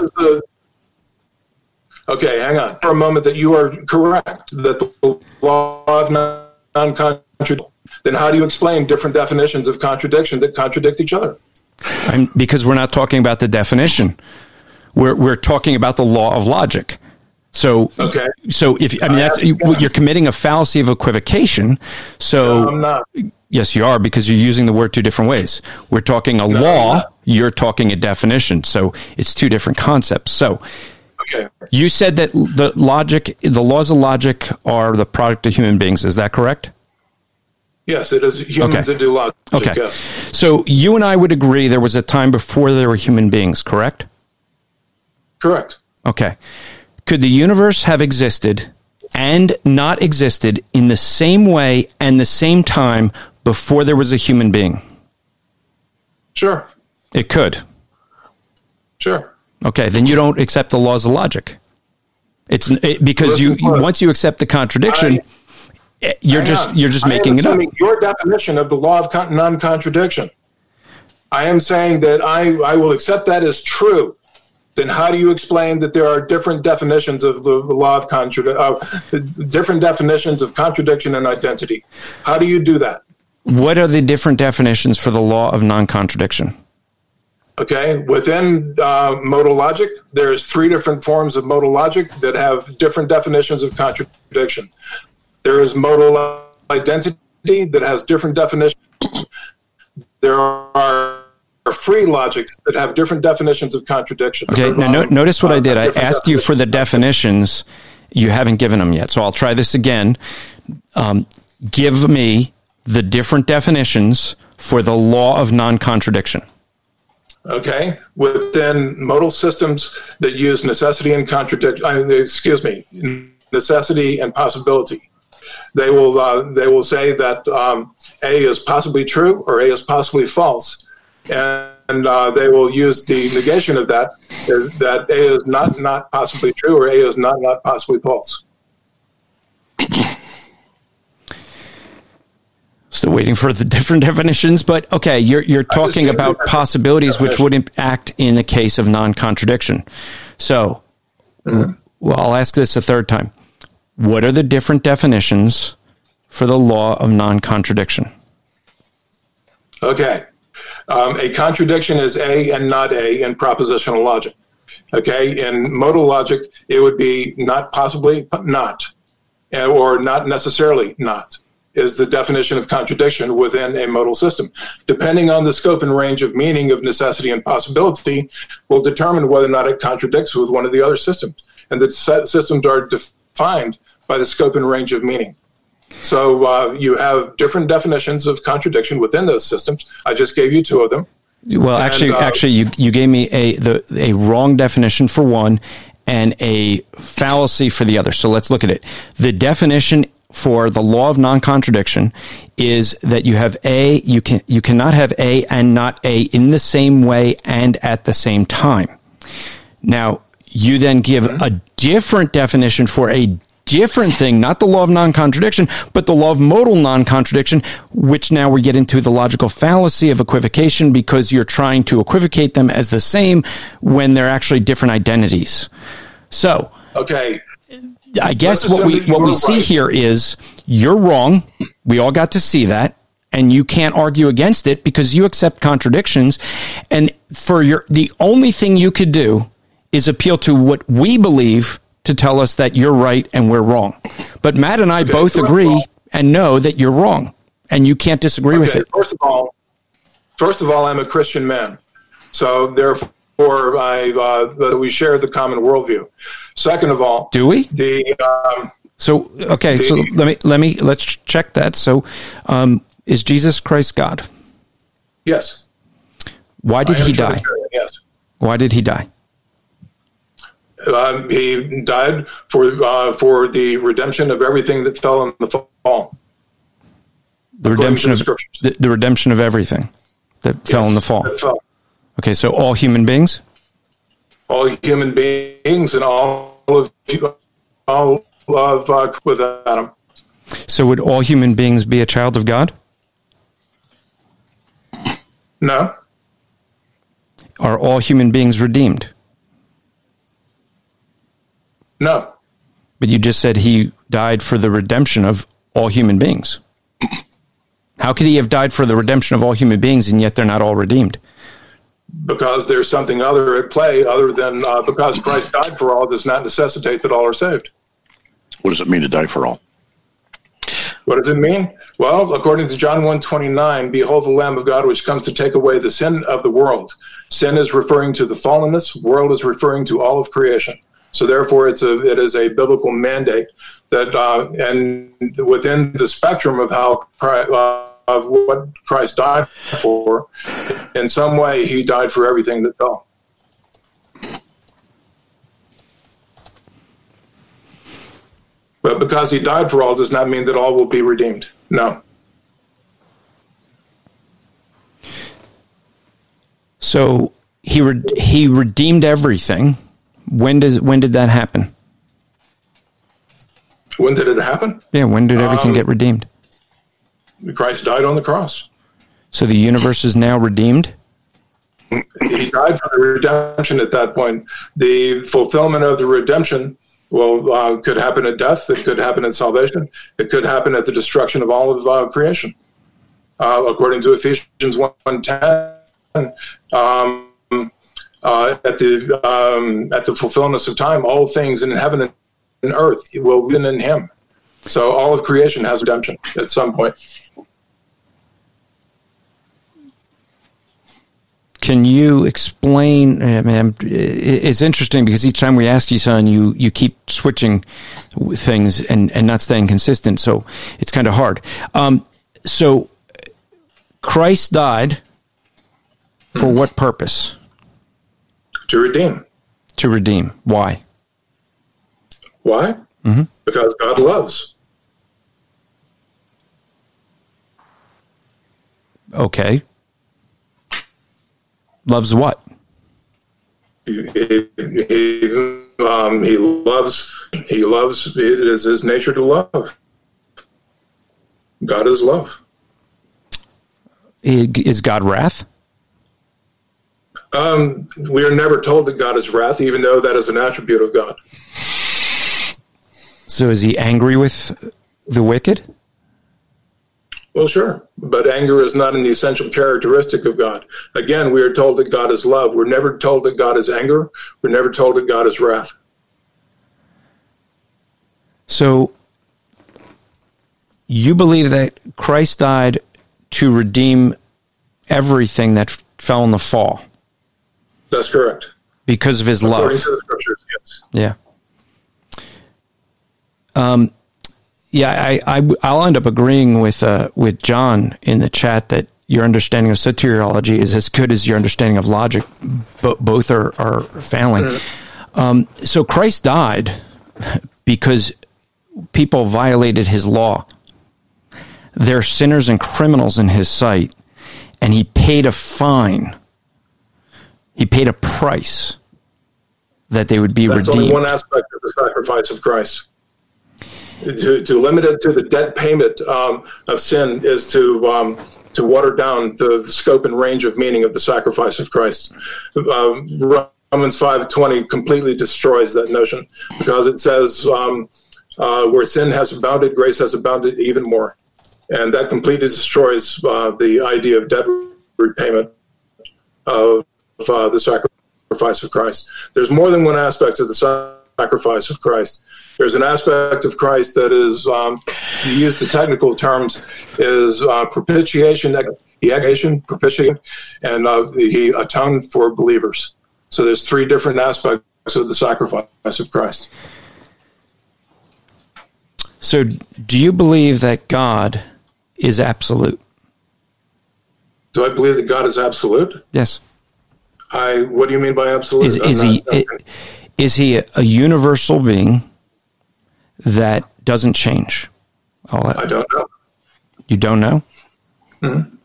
Okay, hang on. For a moment that you are correct, that the law of non-contradiction, then how do you explain different definitions of contradiction that contradict each other? I'm, because we're not talking about the definition. We're we're talking about the law of logic. So, okay. so if I mean that's you're committing a fallacy of equivocation. So, no, I'm not. Yes, you are, because you're using the word two different ways. We're talking a no, law. You're talking a definition. So it's two different concepts. So, okay. You said that the logic, the laws of logic, are the product of human beings. Is that correct? Yes, it is humans okay. that do logic. Okay. Yes. So you and I would agree there was a time before there were human beings. Correct. Correct. Okay. Could the universe have existed and not existed in the same way and the same time before there was a human being? Sure. It could. Sure. Okay, then you don't accept the laws of logic. It's it, because you once you accept the contradiction, I, you're just you're just I making it up. Your definition of the law of con- non-contradiction. I am saying that I, I will accept that as true. Then how do you explain that there are different definitions of the law of contradiction, uh, different definitions of contradiction and identity? How do you do that? What are the different definitions for the law of non-contradiction? Okay, within uh, modal logic, there's three different forms of modal logic that have different definitions of contradiction. There is modal identity that has different definitions. There are free logics that have different definitions of contradiction. Okay, now no, notice what I did. I asked you for the definitions. You haven't given them yet, so I'll try this again. Um, give me the different definitions for the law of non-contradiction. Okay, within modal systems that use necessity and contradiction, I mean, excuse me, necessity and possibility. They will uh, they will say that um, A is possibly true or A is possibly false. And uh, they will use the negation of that, that A is not not possibly true or A is not not possibly false. Still waiting for the different definitions, but okay, you're you're talking about possibilities which would impact in the case of non-contradiction. So, mm-hmm. well, I'll ask this a third time. What are the different definitions for the law of non-contradiction? Okay. Um, a contradiction is A and not A in propositional logic. Okay, in modal logic, it would be not possibly not, or not necessarily not, is the definition of contradiction within a modal system. Depending on the scope and range of meaning of necessity and possibility will determine whether or not it contradicts with one of the other systems. And the systems are defined by the scope and range of meaning. So uh, you have different definitions of contradiction within those systems. I just gave you two of them. Well, and, actually, uh, actually, you you gave me a the a wrong definition for one and a fallacy for the other. So let's look at it. The definition for the law of non-contradiction is that you have a you can you cannot have A and not A in the same way and at the same time. Now you then give mm-hmm. a different definition for a different thing, not the law of non-contradiction, but the law of modal non-contradiction, which now we get into the logical fallacy of equivocation because you're trying to equivocate them as the same when they're actually different identities. So, okay, I guess what we what we see here is you're wrong. We all got to see that, and you can't argue against it because you accept contradictions. And for your the only thing you could do is appeal to what we believe to tell us that you're right and we're wrong. But Matt and I okay, both agree and know that you're wrong, and you can't disagree okay, with it. First of all, first of all, I'm a Christian man, so therefore I uh, we share the common worldview. Second of all, do we? The um, So, okay, so let me, let me, let's check that. So, um, is Jesus Christ God? Yes. Why did he die? Yes. Why did he die? Um, he died for, uh, for the redemption of everything that fell in the fall. The redemption of the, the redemption of everything that yes, fell in the fall. That fell. Okay, so all human beings? All human beings and all of all of uh, with Adam. So would all human beings be a child of God? No. Are all human beings redeemed? No. But you just said he died for the redemption of all human beings. How could he have died for the redemption of all human beings and yet they're not all redeemed? Because there's something other at play other than uh, because Christ died for all does not necessitate that all are saved. What does it mean to die for all? What does it mean? Well, according to John one twenty-nine, behold the Lamb of God which comes to take away the sin of the world. Sin is referring to the fallenness. World is referring to all of creation. So therefore, it's a, it is a biblical mandate that, uh, and within the spectrum of how Christ, uh, of what Christ died for, in some way, he died for everything that fell. But because he died for all does not mean that all will be redeemed. No. So he re- he redeemed everything. When does when did that happen? When did it happen? Yeah, when did everything um, get redeemed? Christ died on the cross. So the universe is now redeemed? He died for the redemption at that point. The fulfillment of the redemption well, uh, could happen at death. It could happen at salvation. It could happen at the destruction of all of uh, creation. Uh, according to Ephesians one ten, um, Uh, at the um, at the fulfillment of time, all things in heaven and earth will be in him. So all of creation has redemption at some point. Can you explain? I mean, it's interesting because each time we ask you something, you you keep switching things and, and not staying consistent. So it's kind of hard. Um, so Christ died for what purpose? To redeem. To redeem. Why? Why? Mm-hmm. Because God loves. Okay. Loves what? He, he, he, um, he loves, he loves, it is his nature to love. God is love. Is God wrath? Um, we are never told that God is wrath, even though that is an attribute of God. So is he angry with the wicked? Well, sure, but anger is not an essential characteristic of God. Again, we are told that God is love. We're never told that God is anger. We're never told that God is wrath. So you believe that Christ died to redeem everything that fell in the fall? That's correct. Because of his According love. To the scriptures, yes. Yeah. Um, yeah, I, I, I'll end up agreeing with uh, with John in the chat that your understanding of soteriology is as good as your understanding of logic. Bo- both are, are failing. Mm-hmm. Um, so Christ died because people violated his law. They're sinners and criminals in his sight, and he paid a fine. He paid a price that they would be That's redeemed. That's only one aspect of the sacrifice of Christ. To, to limit it to the debt payment um, of sin is to um, to water down the scope and range of meaning of the sacrifice of Christ. Um, Romans five twenty completely destroys that notion because it says um, uh, where sin has abounded, grace has abounded even more. And that completely destroys uh, the idea of debt repayment of Of, uh, the sacrifice of Christ. There's more than one aspect of the sacrifice of Christ. There's an aspect of Christ that is, um, you use the technical terms, is uh, propitiation, propitiation, and uh, he atoned for believers. So there's three different aspects of the sacrifice of Christ. So do you believe that God is absolute? Do I believe that God is absolute? Yes. I. What do you mean by absolute? Is, is he not, okay. is he a universal being that doesn't change? All that. I don't know. You don't know? Mm-hmm.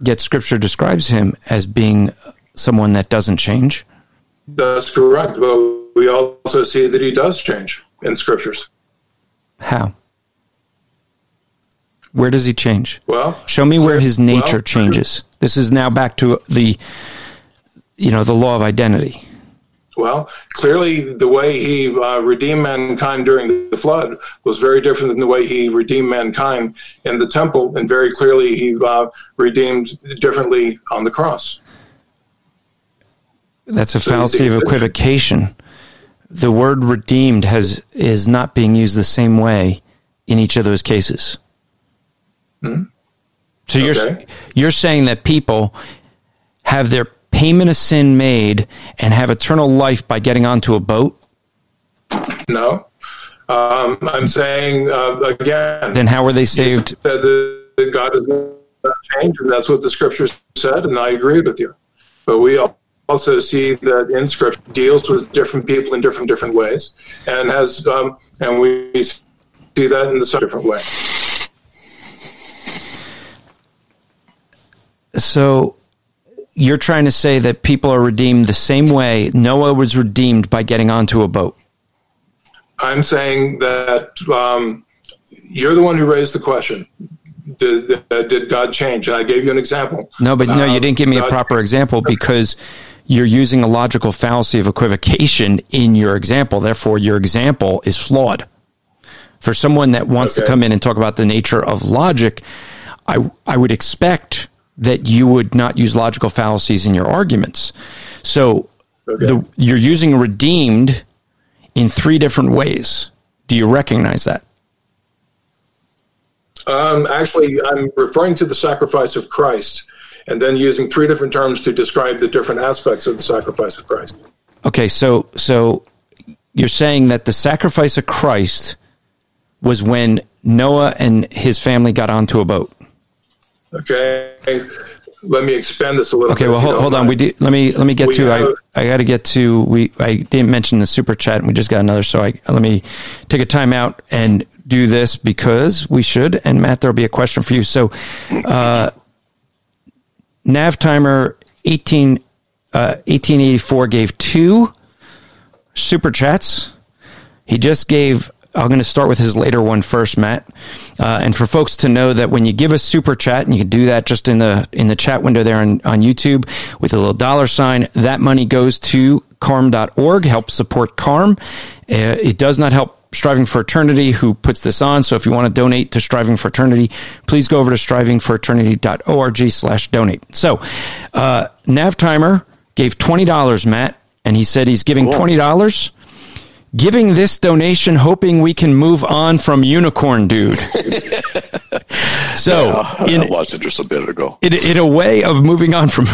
Yet Scripture describes him as being someone that doesn't change. That's correct, but we also see that he does change in Scriptures. How? Where does he change? Well, show me where his nature well, changes. This is now back to the, you know, the law of identity. Well, clearly the way he uh, redeemed mankind during the flood was very different than the way he redeemed mankind in the temple, and very clearly he uh, redeemed differently on the cross. That's a so fallacy of equivocation. The word redeemed has is not being used the same way in each of those cases. Hmm. So okay. you're you're saying that people have their payment of sin made and have eternal life by getting onto a boat? No. Um, I'm saying, uh, again... Then how were they saved? That God does not change, and that's what the Scriptures said, and I agree with you. But we also see that in Scripture deals with different people in different different ways, and has um, and we see that in a different way. So... You're trying to say that people are redeemed the same way Noah was redeemed by getting onto a boat. I'm saying that um, you're the one who raised the question. Did, did God change? And I gave you an example. No, but no, um, you didn't give me God a proper changed. example because you're using a logical fallacy of equivocation in your example. Therefore, your example is flawed. For someone that wants okay. to come in and talk about the nature of logic, I I would expect... that you would not use logical fallacies in your arguments. So okay. the, you're using redeemed in three different ways. Do you recognize that? Um, actually, I'm referring to the sacrifice of Christ and then using three different terms to describe the different aspects of the sacrifice of Christ. Okay, so so you're saying that the sacrifice of Christ was when Noah and his family got onto a boat. Okay, let me expand this a little. Okay, bit. Okay, well, hold, hold on. We do, let me let me get we to. Have, I I got to get to. We I didn't mention the super chat, and we just got another. So I let me take a time out and do this because we should. And Matt, there'll be a question for you. So, uh, Navtimer eighteen uh, eighteen eighty four gave two super chats. He just gave. I'm going to start with his later one first, Matt. Uh, and for folks to know that when you give a super chat, and you can do that just in the in the chat window there on, on YouTube with a little dollar sign, that money goes to C A R M dot org, help support C A R M. Uh, it does not help Striving for Eternity, who puts this on. So if you want to donate to Striving for Eternity, please go over to striving for eternity dot org slash donate. So uh, Navtimer gave twenty dollars, Matt, and he said he's giving twenty dollars. Giving this donation, hoping we can move on from Unicorn Dude. So, yeah, in, I lost interest a bit ago. In, in a way of moving on from,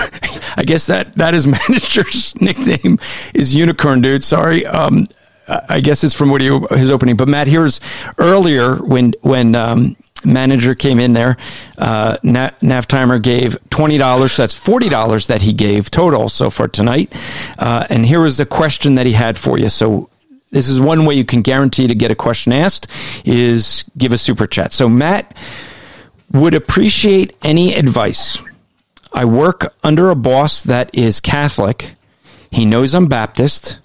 I guess that, that is Manager's nickname is Unicorn Dude. Sorry, um, I guess it's from what he, his opening. But Matt, here's earlier when when um, Manager came in there. Uh, Navtimer gave twenty dollars. So that's forty dollars that he gave total so far tonight. Uh, and here was the question that he had for you. So. This is one way you can guarantee to get a question asked is give a super chat. So Matt would appreciate any advice. I work under a boss that is Catholic. He knows I'm Baptist,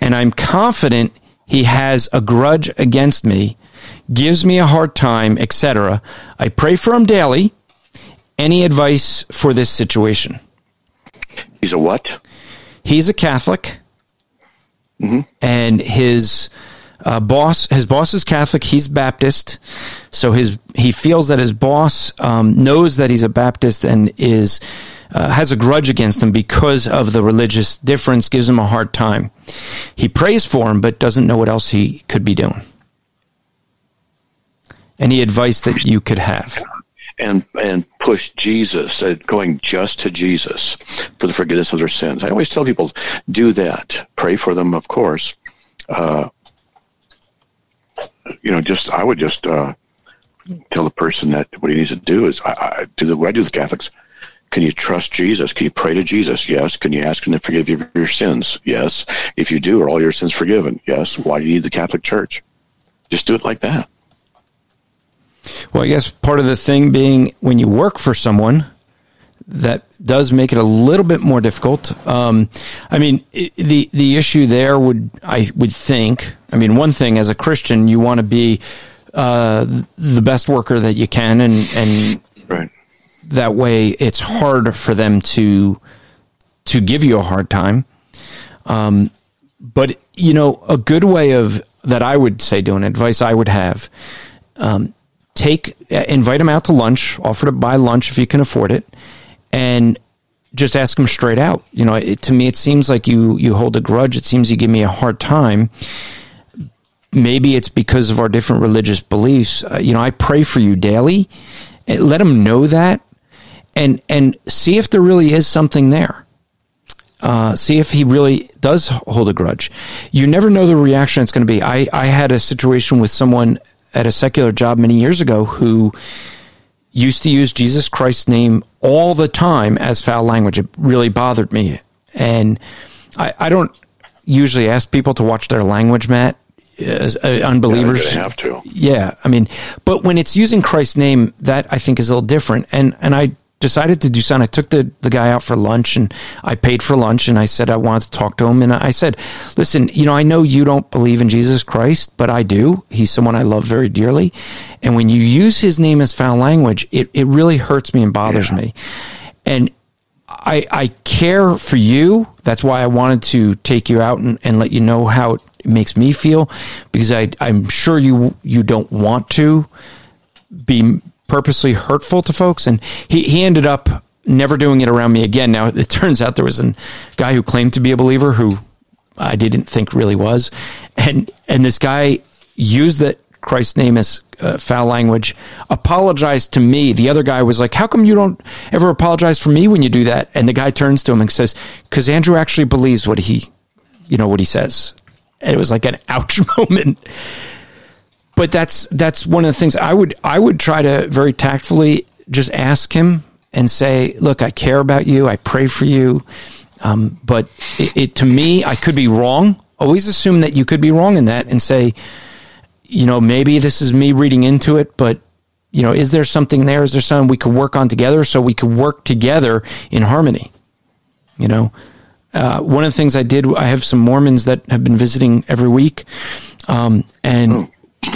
and I'm confident he has a grudge against me, gives me a hard time, et cetera. I pray for him daily. Any advice for this situation? He's a what? He's a Catholic. Mm-hmm. And his uh, boss, his boss is Catholic. He's Baptist, so his he feels that his boss um, knows that he's a Baptist and is uh, has a grudge against him because of the religious difference. Gives him a hard time. He prays for him, but doesn't know what else he could be doing. Any advice that you could have? And and push Jesus, uh, going just to Jesus for the forgiveness of their sins. I always tell people, do that. Pray for them, of course. Uh, you know, just I would just uh, tell the person that what he needs to do is I, I do the what I do with Catholics. Can you trust Jesus? Can you pray to Jesus? Yes. Can you ask him to forgive you for your sins? Yes. If you do, are all your sins forgiven? Yes. Why do you need the Catholic Church? Just do it like that. Well, I guess part of the thing being when you work for someone, that does make it a little bit more difficult. Um, I mean, the the issue there would, I would think, I mean, one thing as a Christian, you want to be uh, the best worker that you can, and, and right. That way it's hard for them to to give you a hard time. Um, but, you know, a good way of, that I would say doing advice I would have, um, take, invite them out to lunch, offer to buy lunch if you can afford it, and just ask them straight out. You know, it, to me, it seems like you, you hold a grudge. It seems you give me a hard time. Maybe it's because of our different religious beliefs. Uh, you know, I pray for you daily. Let them know that, and and see if there really is something there. Uh, see if he really does hold a grudge. You never know the reaction it's going to be. I, I had a situation with someone at a secular job many years ago who used to use Jesus Christ's name all the time as foul language. It really bothered me. And I, I don't usually ask people to watch their language, Matt. As, uh, unbelievers. Yeah, have to. Yeah, I mean, but when it's using Christ's name, that I think is a little different. And and I decided to do something. I took the, the guy out for lunch, and I paid for lunch, and I said I wanted to talk to him. And I said, listen, you know, I know you don't believe in Jesus Christ, but I do. He's someone I love very dearly. And when you use his name as foul language, it, it really hurts me and bothers yeah. me. And I I care for you. That's why I wanted to take you out and, and let you know how it makes me feel, because I, I'm sure you you don't want to be purposely hurtful to folks. And he, he ended up never doing it around me again. Now, it turns out there was a guy who claimed to be a believer who I didn't think really was. And and this guy used that Christ's name as uh, foul language, apologized to me. The other guy was like, how come you don't ever apologize for me when you do that? And the guy turns to him and says, because Andrew actually believes what he, you know, what he says. And it was like an ouch moment. But that's that's one of the things I would I would try to very tactfully just ask him and say, look, I care about you. I pray for you. Um, but it, it to me, I could be wrong. Always assume that you could be wrong in that and say, you know, maybe this is me reading into it, but, you know, is there something there? Is there something we could work on together so we could work together in harmony, you know? Uh, one of the things I did, I have some Mormons that have been visiting every week. Um, and oh.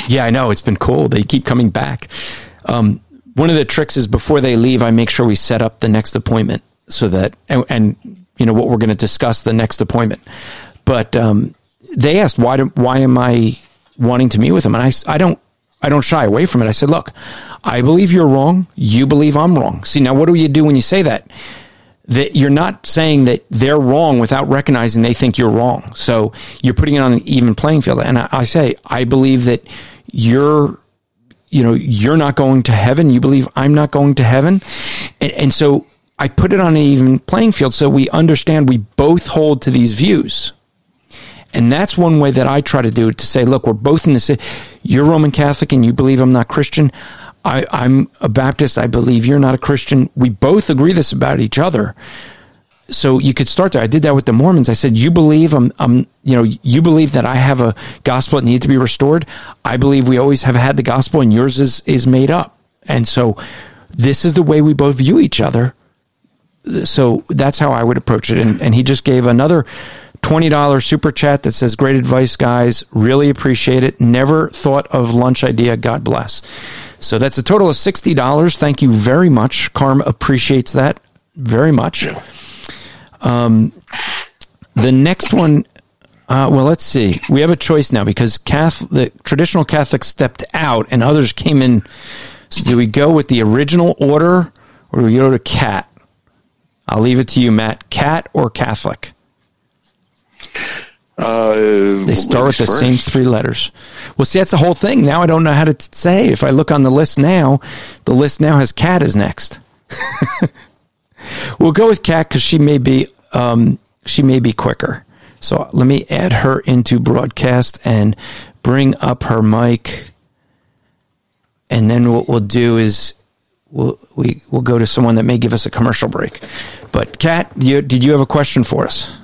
yeah, I know it's been cool. They keep coming back. Um, one of the tricks is before they leave, I make sure we set up the next appointment so that, and, and you know, what we're going to discuss the next appointment. But, um, they asked, why do, why am I wanting to meet with them? And I, I don't, I don't shy away from it. I said, look, I believe you're wrong. You believe I'm wrong. See, now what do you do when you say that? That you're not saying that they're wrong without recognizing they think you're wrong. So you're putting it on an even playing field. And I, I say, I believe that you're, you know, you're not going to heaven. You believe I'm not going to heaven. And, and so I put it on an even playing field. So we understand we both hold to these views. And that's one way that I try to do it, to say, look, we're both in this. You're Roman Catholic and you believe I'm not Christian. I, I'm a Baptist. I believe you're not a Christian. We both agree this about each other. So you could start there. I did that with the Mormons. I said, you believe I'm, I'm, you know, you believe that I have a gospel that needs to be restored. I believe we always have had the gospel and yours is, is made up. And so this is the way we both view each other. So that's how I would approach it. And, and he just gave another twenty dollars super chat that says, great advice, guys. Really appreciate it. Never thought of lunch idea. God bless. So that's a total of sixty dollars. Thank you very much. C A R M appreciates that very much. Yeah. Um, the next one, uh, well, let's see. We have a choice now because Catholic, the traditional Catholics stepped out and others came in. So do we go with the original order or do we go to C A T? I'll leave it to you, Matt. C A T or Catholic? Uh, they start with the first. Same three letters. Well, see, that's the whole thing. Now I don't know how to t- say. If I look on the list now, the list now has Cat is next. We'll go with Cat because she may be um, she may be quicker. So let me add her into broadcast and bring up her mic. And then what we'll do is we'll, we, we'll go to someone that may give us a commercial break. But Kat, you, did you have a question for us?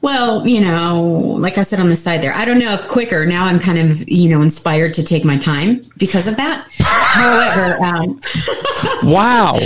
Well, you know, like I said on the side there, I don't know if quicker. Now I'm kind of, you know, inspired to take my time because of that. However, um, wow.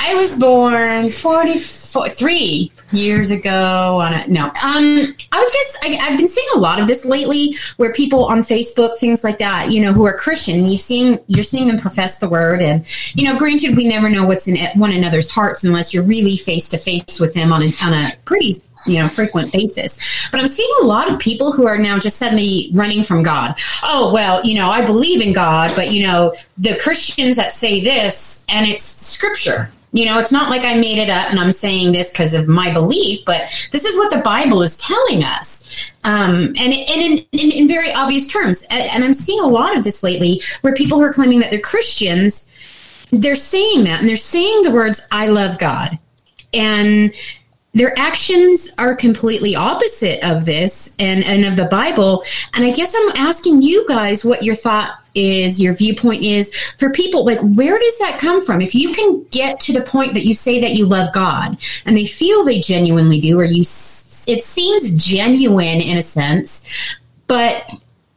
I was born forty-three years ago on a, no, um, I would guess I, I've been seeing a lot of this lately where people on Facebook, things like that, you know, who are Christian, you've seen, you're seeing them profess the word and, you know, granted, we never know what's in one another's hearts unless you're really face to face with them on a, on a pretty, you know, frequent basis. But I'm seeing a lot of people who are now just suddenly running from God. Oh, well, you know, I believe in God, but, you know, the Christians that say this, and it's scripture. You know, it's not like I made it up and I'm saying this because of my belief, but this is what the Bible is telling us. Um, and and in, in, in very obvious terms. And, and I'm seeing a lot of this lately where people who are claiming that they're Christians, they're saying that, and they're saying the words, I love God. And their actions are completely opposite of this and, and of the Bible. And I guess I'm asking you guys what your thought is, your viewpoint is for people. Like, where does that come from? If you can get to the point that you say that you love God and they feel they genuinely do, or you, it seems genuine in a sense, but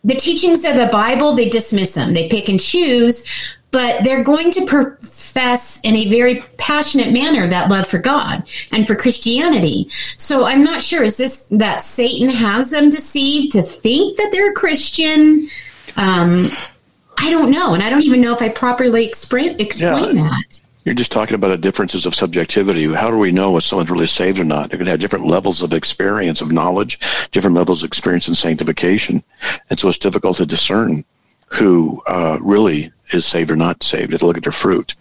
the teachings of the Bible, they dismiss them. They pick and choose, but they're going to profess in a very passionate manner that love for God and for Christianity. So I'm not sure, is this that Satan has them deceived to think that they're a Christian? Um, I don't know, and I don't even know if I properly expre- explain yeah, that. You're just talking about the differences of subjectivity. How do we know if someone's really saved or not? They're going to have different levels of experience, of knowledge, different levels of experience in sanctification. And so it's difficult to discern who uh, really is saved or not saved. It'll look at their fruit.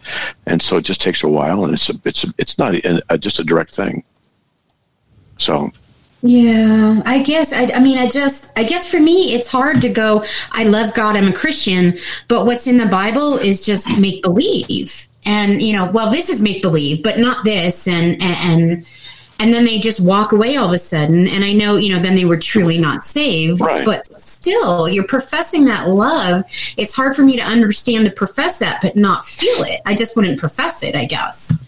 And so it just takes a while, and it's a, it's a, it's not a, a, just a direct thing. So... yeah, I guess, I, I mean, I just, I guess for me, it's hard to go, I love God, I'm a Christian, but what's in the Bible is just make-believe. And, you know, well, this is make-believe, but not this. And, and, and then they just walk away all of a sudden. And I know, you know, then they were truly not saved, right. But still, you're professing that love. It's hard for me to understand to profess that, but not feel it. I just wouldn't profess it, I guess.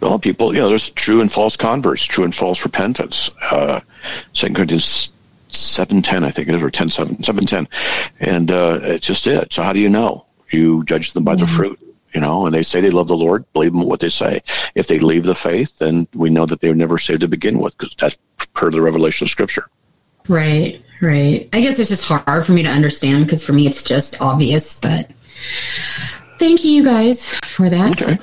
Well, people, you know, there's true and false converts, true and false repentance. Uh, Second Corinthians seven ten, I think it is, or ten seven, seven ten. And uh, it's just it. So how do you know? You judge them by mm-hmm. the fruit, you know, and they say they love the Lord, believe them what they say. If they leave the faith, then we know that they were never saved to begin with, because that's per the revelation of Scripture. Right, right. I guess it's just hard for me to understand, because for me it's just obvious, but thank you guys for that. Okay.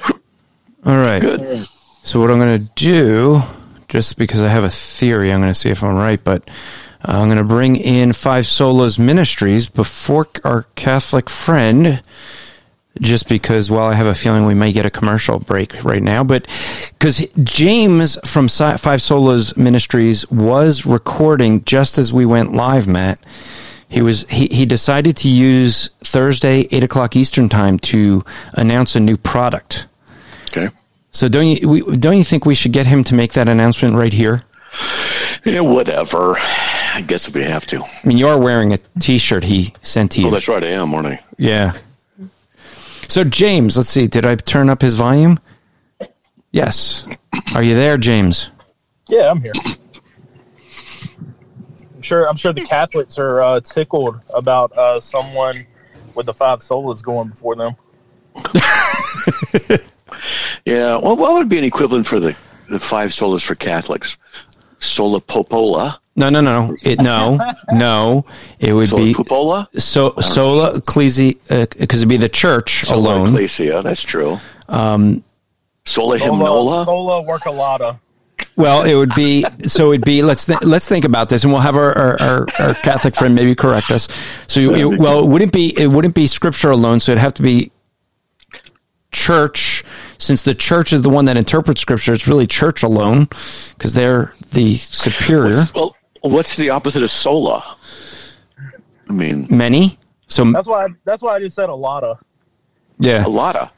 All right. Good. So what I'm going to do, just because I have a theory, I'm going to see if I'm right, but I'm going to bring in Five Solas Ministries before our Catholic friend, just because, well, I have a feeling we may get a commercial break right now, but because James from Five Solas Ministries was recording just as we went live, Matt. He was he, he decided to use Thursday, eight o'clock Eastern time to announce a new product. Okay. So don't you we, don't you think we should get him to make that announcement right here? Yeah, whatever. I guess if we have to. I mean, you are wearing a T-shirt he sent to you. Oh, that's right, I am, aren't I? Yeah. So, James, let's see. Did I turn up his volume? Yes. Are you there, James? Yeah, I'm here. I'm sure. I'm sure the Catholics are uh, tickled about uh, someone with the five solas going before them. Yeah, well, what would be an equivalent for the, the five solas for Catholics? Sola Popola? No, no, no, it, no, no. It would sola be Popola. So sola ecclesia, because uh, it'd be the church sola alone. Sola ecclesia, that's true. Um, sola hymnola. Sola worcolata. Well, it would be so. It'd be let's th- let's think about this, and we'll have our our, our, our Catholic friend maybe correct us. So, it, well, it wouldn't be it wouldn't be scripture alone. So it'd have to be church, since the church is the one that interprets scripture. It's really church alone, because they're the superior. Well, what's the opposite of sola? I mean, many. So that's why. I, that's why I just said a lot of. Yeah, a lot of.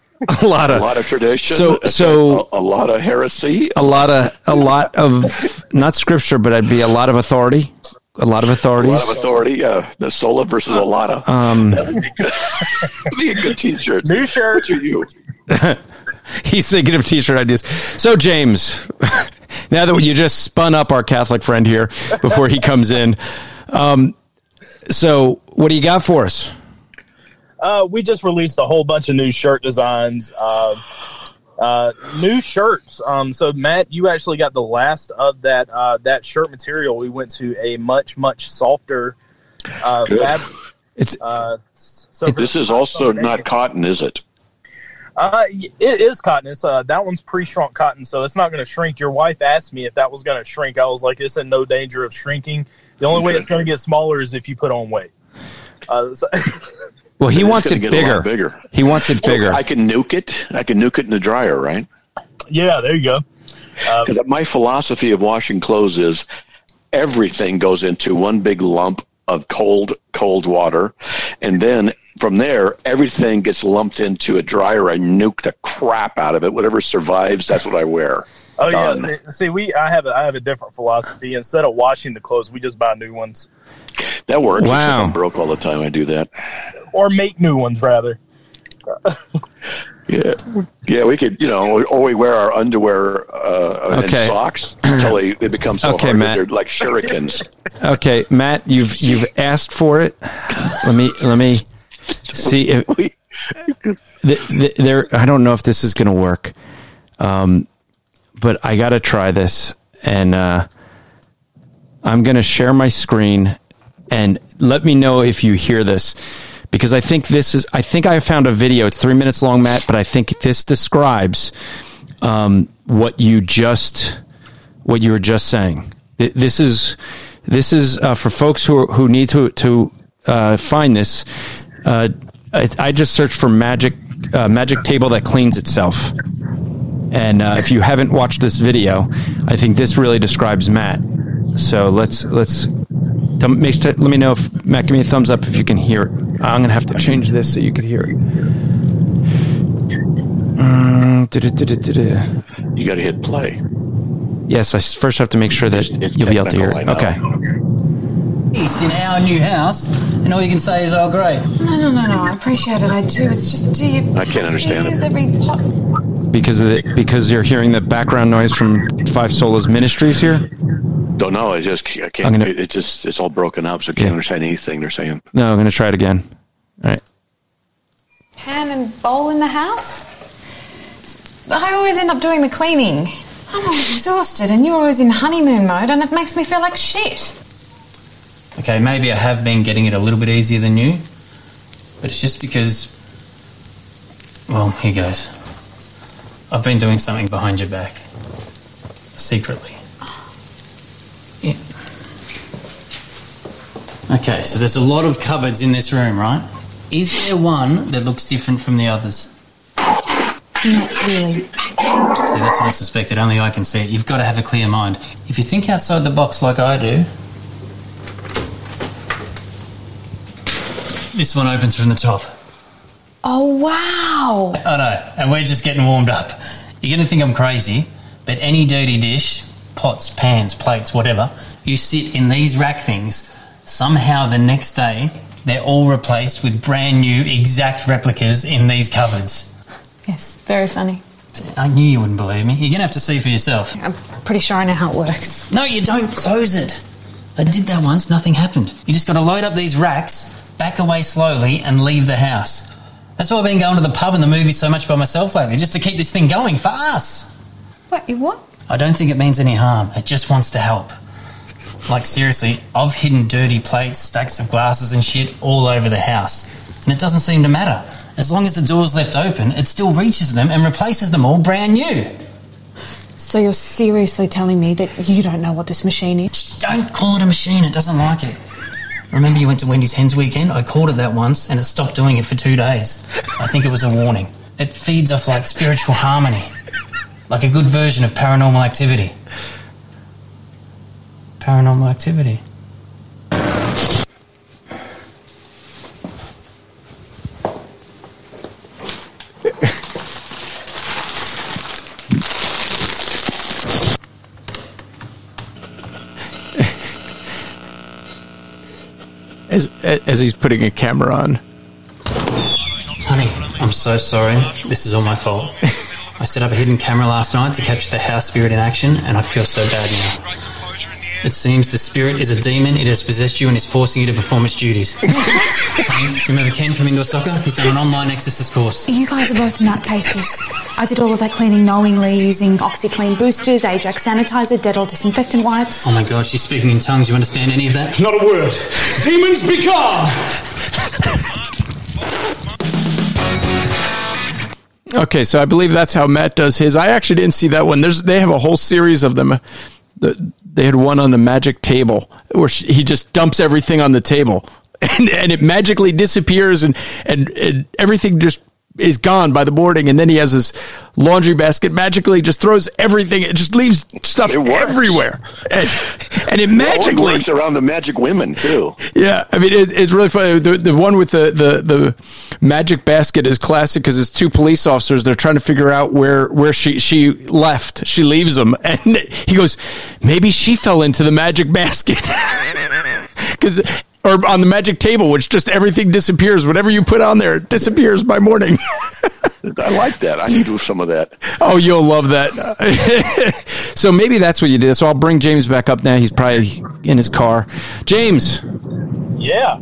a lot of a lot of tradition. So, so a, a lot of heresy. A lot of a lot of not scripture, but I'd be a lot of authority. A lot of authorities. A lot of authority. Yeah, the sola versus a lot of. Um, that would be good. That'd be a good T-shirt. New shirt to you. He's thinking of T-shirt ideas. So, James, now that you just spun up our Catholic friend here before he comes in, um, so what do you got for us? Uh, we just released a whole bunch of new shirt designs, uh, uh, new shirts. Um, so, Matt, you actually got the last of that uh, that shirt material. We went to a much, much softer uh, fabric. It's uh, so this is also not cotton, is it? Uh, it is cotton. It's uh, that one's pre-shrunk cotton, so it's not going to shrink. Your wife asked me if that was going to shrink. I was like, it's in no danger of shrinking. The only way it's going to get smaller is if you put on weight. Uh, so well, he wants it bigger. bigger. He wants it bigger. I can nuke it. I can nuke it in the dryer, right? Yeah, there you go. Because um, my philosophy of washing clothes is everything goes into one big lump of cold, cold water, and then from there, everything gets lumped into a dryer. I nuke the crap out of it. Whatever survives, that's what I wear. Oh Done. yeah, see, see, we I have a, I have a different philosophy. Instead of washing the clothes, we just buy new ones. That works. Wow, I'm broke all the time. I do that, or make new ones rather. yeah, yeah, we could, you know, or we wear our underwear uh, okay. and socks until they, they become so okay, hard Matt. That they're like shurikens. Okay, Matt, you've you've asked for it. Let me let me. See, if, the, the, there. I don't know if this is going to work, um, but I got to try this, and uh, I'm going to share my screen, and let me know if you hear this, because I think this is. I think I found a video. It's three minutes long, Matt, but I think this describes um, what you just what you were just saying. This is this is uh, for folks who are, who need to to uh, find this. Uh, I, I just searched for magic uh, magic table that cleans itself. And uh, if you haven't watched this video, I think this really describes Matt. So let's let's th- make sure, let me know if Matt, give me a thumbs up if you can hear it. I'm gonna have to change this so you can hear it. Mm, you gotta hit play. Yes, I first have to make sure that it's you'll be able to hear it. Okay. East in our new house, and all you can say is, "Oh, great." No, no, no, no. I appreciate it. I do. It's just, do you? I can't understand it. Every pot- because of the, because you're hearing the background noise from Five Solas Ministries here. Don't know. I just I can't. Gonna, it, it just it's all broken up, so I can't yeah. understand anything they're saying. No, I'm gonna try it again. All right. Pan and bowl in the house. I always end up doing the cleaning. I'm always exhausted, and you're always in honeymoon mode, and it makes me feel like shit. Okay, maybe I have been getting it a little bit easier than you, but it's just because, well, here goes. I've been doing something behind your back, secretly. Yeah. Okay, so there's a lot of cupboards in this room, right? Is there one that looks different from the others? Not really. See, that's what I suspected. Only I can see it. You've got to have a clear mind. If you think outside the box like I do... This one opens from the top. Oh, wow. I know, and we're just getting warmed up. You're going to think I'm crazy, but any dirty dish, pots, pans, plates, whatever, you sit in these rack things, somehow the next day they're all replaced with brand new exact replicas in these cupboards. Yes, very funny. I knew you wouldn't believe me. You're going to have to see for yourself. I'm pretty sure I know how it works. No, you don't close it. I did that once, nothing happened. You just got to load up these racks... back away slowly and leave the house. That's why I've been going to the pub and the movies so much by myself lately, just to keep this thing going for us. What, you what? I don't think it means any harm. It just wants to help. Like, seriously, I've hidden dirty plates, stacks of glasses and shit all over the house. And it doesn't seem to matter. As long as the door's left open, it still reaches them and replaces them all brand new. So you're seriously telling me that you don't know what this machine is? Shh, don't call it a machine. It doesn't like it. Remember you went to Wendy's Hens Weekend? I called it that once and it stopped doing it for two days. I think it was a warning. It feeds off like spiritual harmony, like a good version of paranormal activity. Paranormal activity. as as he's putting a camera on. Honey, I'm so sorry. This is all my fault. I set up a hidden camera last night to catch the house spirit in action, and I feel so bad now. It seems the spirit is a demon. It has possessed you and is forcing you to perform its duties. Remember Ken from indoor soccer? He's done an online exorcist course. You guys are both nutcases. I did all of that cleaning knowingly using OxyClean boosters, Ajax sanitizer, Dettol disinfectant wipes. Oh my God, she's speaking in tongues. You understand any of that? Not a word. Demons be gone! Okay, so I believe that's how Matt does his. I actually didn't see that one. There's they have a whole series of them. The, They had one on the magic table where she, he just dumps everything on the table and, and it magically disappears and, and, and everything just is gone by the morning. And then he has his laundry basket magically just throws everything. It just leaves stuff everywhere. And, and it magically well, it works around the magic women too. Yeah. I mean, it's, it's really funny. The, the one with the, the, the magic basket is classic because it's two police officers. They're trying to figure out where, where she, she left. She leaves them. And he goes, maybe she fell into the magic basket because or on the magic table, which just everything disappears. Whatever you put on there, it disappears by morning. I like that. I need to do some of that. Oh, you'll love that. So maybe that's what you did. So I'll bring James back up now. He's probably in his car. James. Yeah.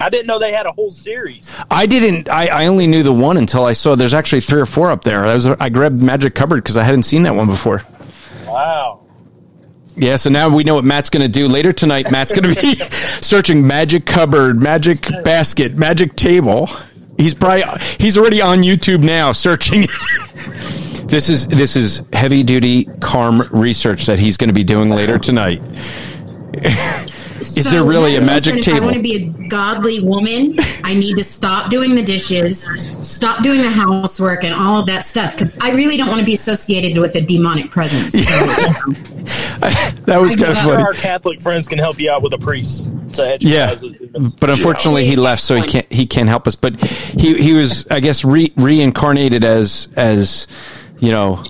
I didn't know they had a whole series. I didn't. I, I only knew the one until I saw there's actually three or four up there. I, was, I grabbed Magic Cupboard because I hadn't seen that one before. Wow. Yeah, so now we know what Matt's going to do. Later tonight, Matt's going to be searching magic cupboard, magic basket, magic table. He's probably he's already on YouTube now searching it. This is this is heavy-duty CARM research that he's going to be doing later tonight. Is so there really a magic table? If I want to be a godly woman, I need to stop doing the dishes, stop doing the housework, and all of that stuff, because I really don't want to be associated with a demonic presence. So, yeah. That was kind of funny. Our Catholic friends can help you out with a priest. To yeah, but unfortunately he left, so he can't he can't help us. But he, he was, I guess, re, reincarnated as as you know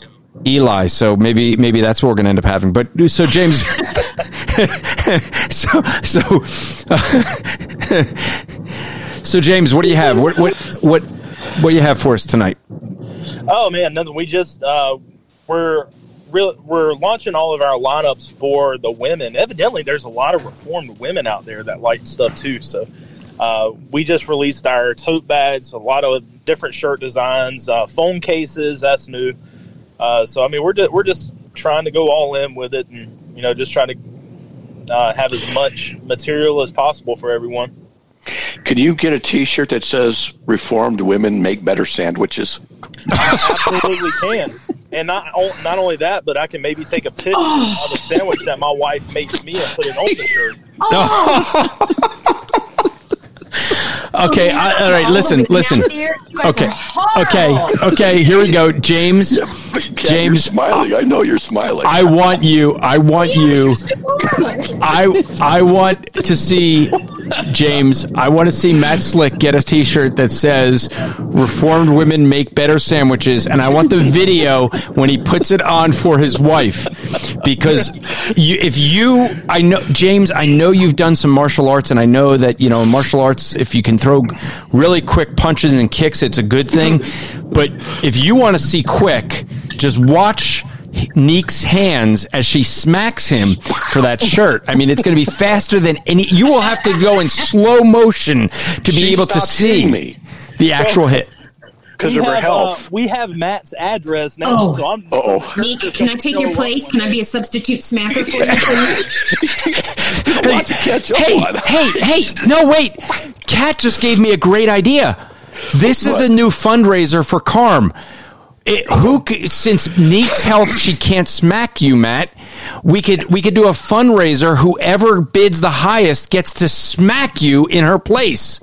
Eli. So maybe maybe that's what we're going to end up having. But so James. so so uh, so James, what do you have? What what what what do you have for us tonight? Oh man, nothing. We just uh, we're real, we're launching all of our lineups for the women. Evidently, there's a lot of reformed women out there that like stuff too. So uh, we just released our tote bags, a lot of different shirt designs, uh, phone cases. That's new. Uh, so I mean, we're just, we're just trying to go all in with it, and you know, just trying to. Uh, have as much material as possible for everyone. Can you get a T-shirt that says "Reformed Women Make Better Sandwiches"? I absolutely can, and not not only that, but I can maybe take a picture oh. of a sandwich that my wife makes me and put it on the shirt. Oh. okay, I, all right. Listen, listen. Okay, okay, okay. Here we go, James. James, you're smiling. I know you're smiling. I want you. I want you. I I want to see James. I want to see Matt Slick get a T-shirt that says "Reformed Women Make Better Sandwiches," and I want the video when he puts it on for his wife. Because you, if you, I know James, I know you've done some martial arts, and I know that you know martial arts. If you can throw really quick punches and kicks, it's a good thing. But if you want to see quick, just watch Neek's hands as she smacks him for that shirt. I mean, it's going to be faster than any. You will have to go in slow motion to be she able to see me. The actual so, hit because of her have, health. Uh, we have Matt's address now, oh. so I'm. Uh-oh. Neek, can I take your place? Can I be a substitute smacker for you? hey, hey, hey! No, wait! Kat just gave me a great idea. This is what? The new fundraiser for CARM. It, who since Neek's health, she can't smack you, Matt. We could we could do a fundraiser. Whoever bids the highest gets to smack you in her place.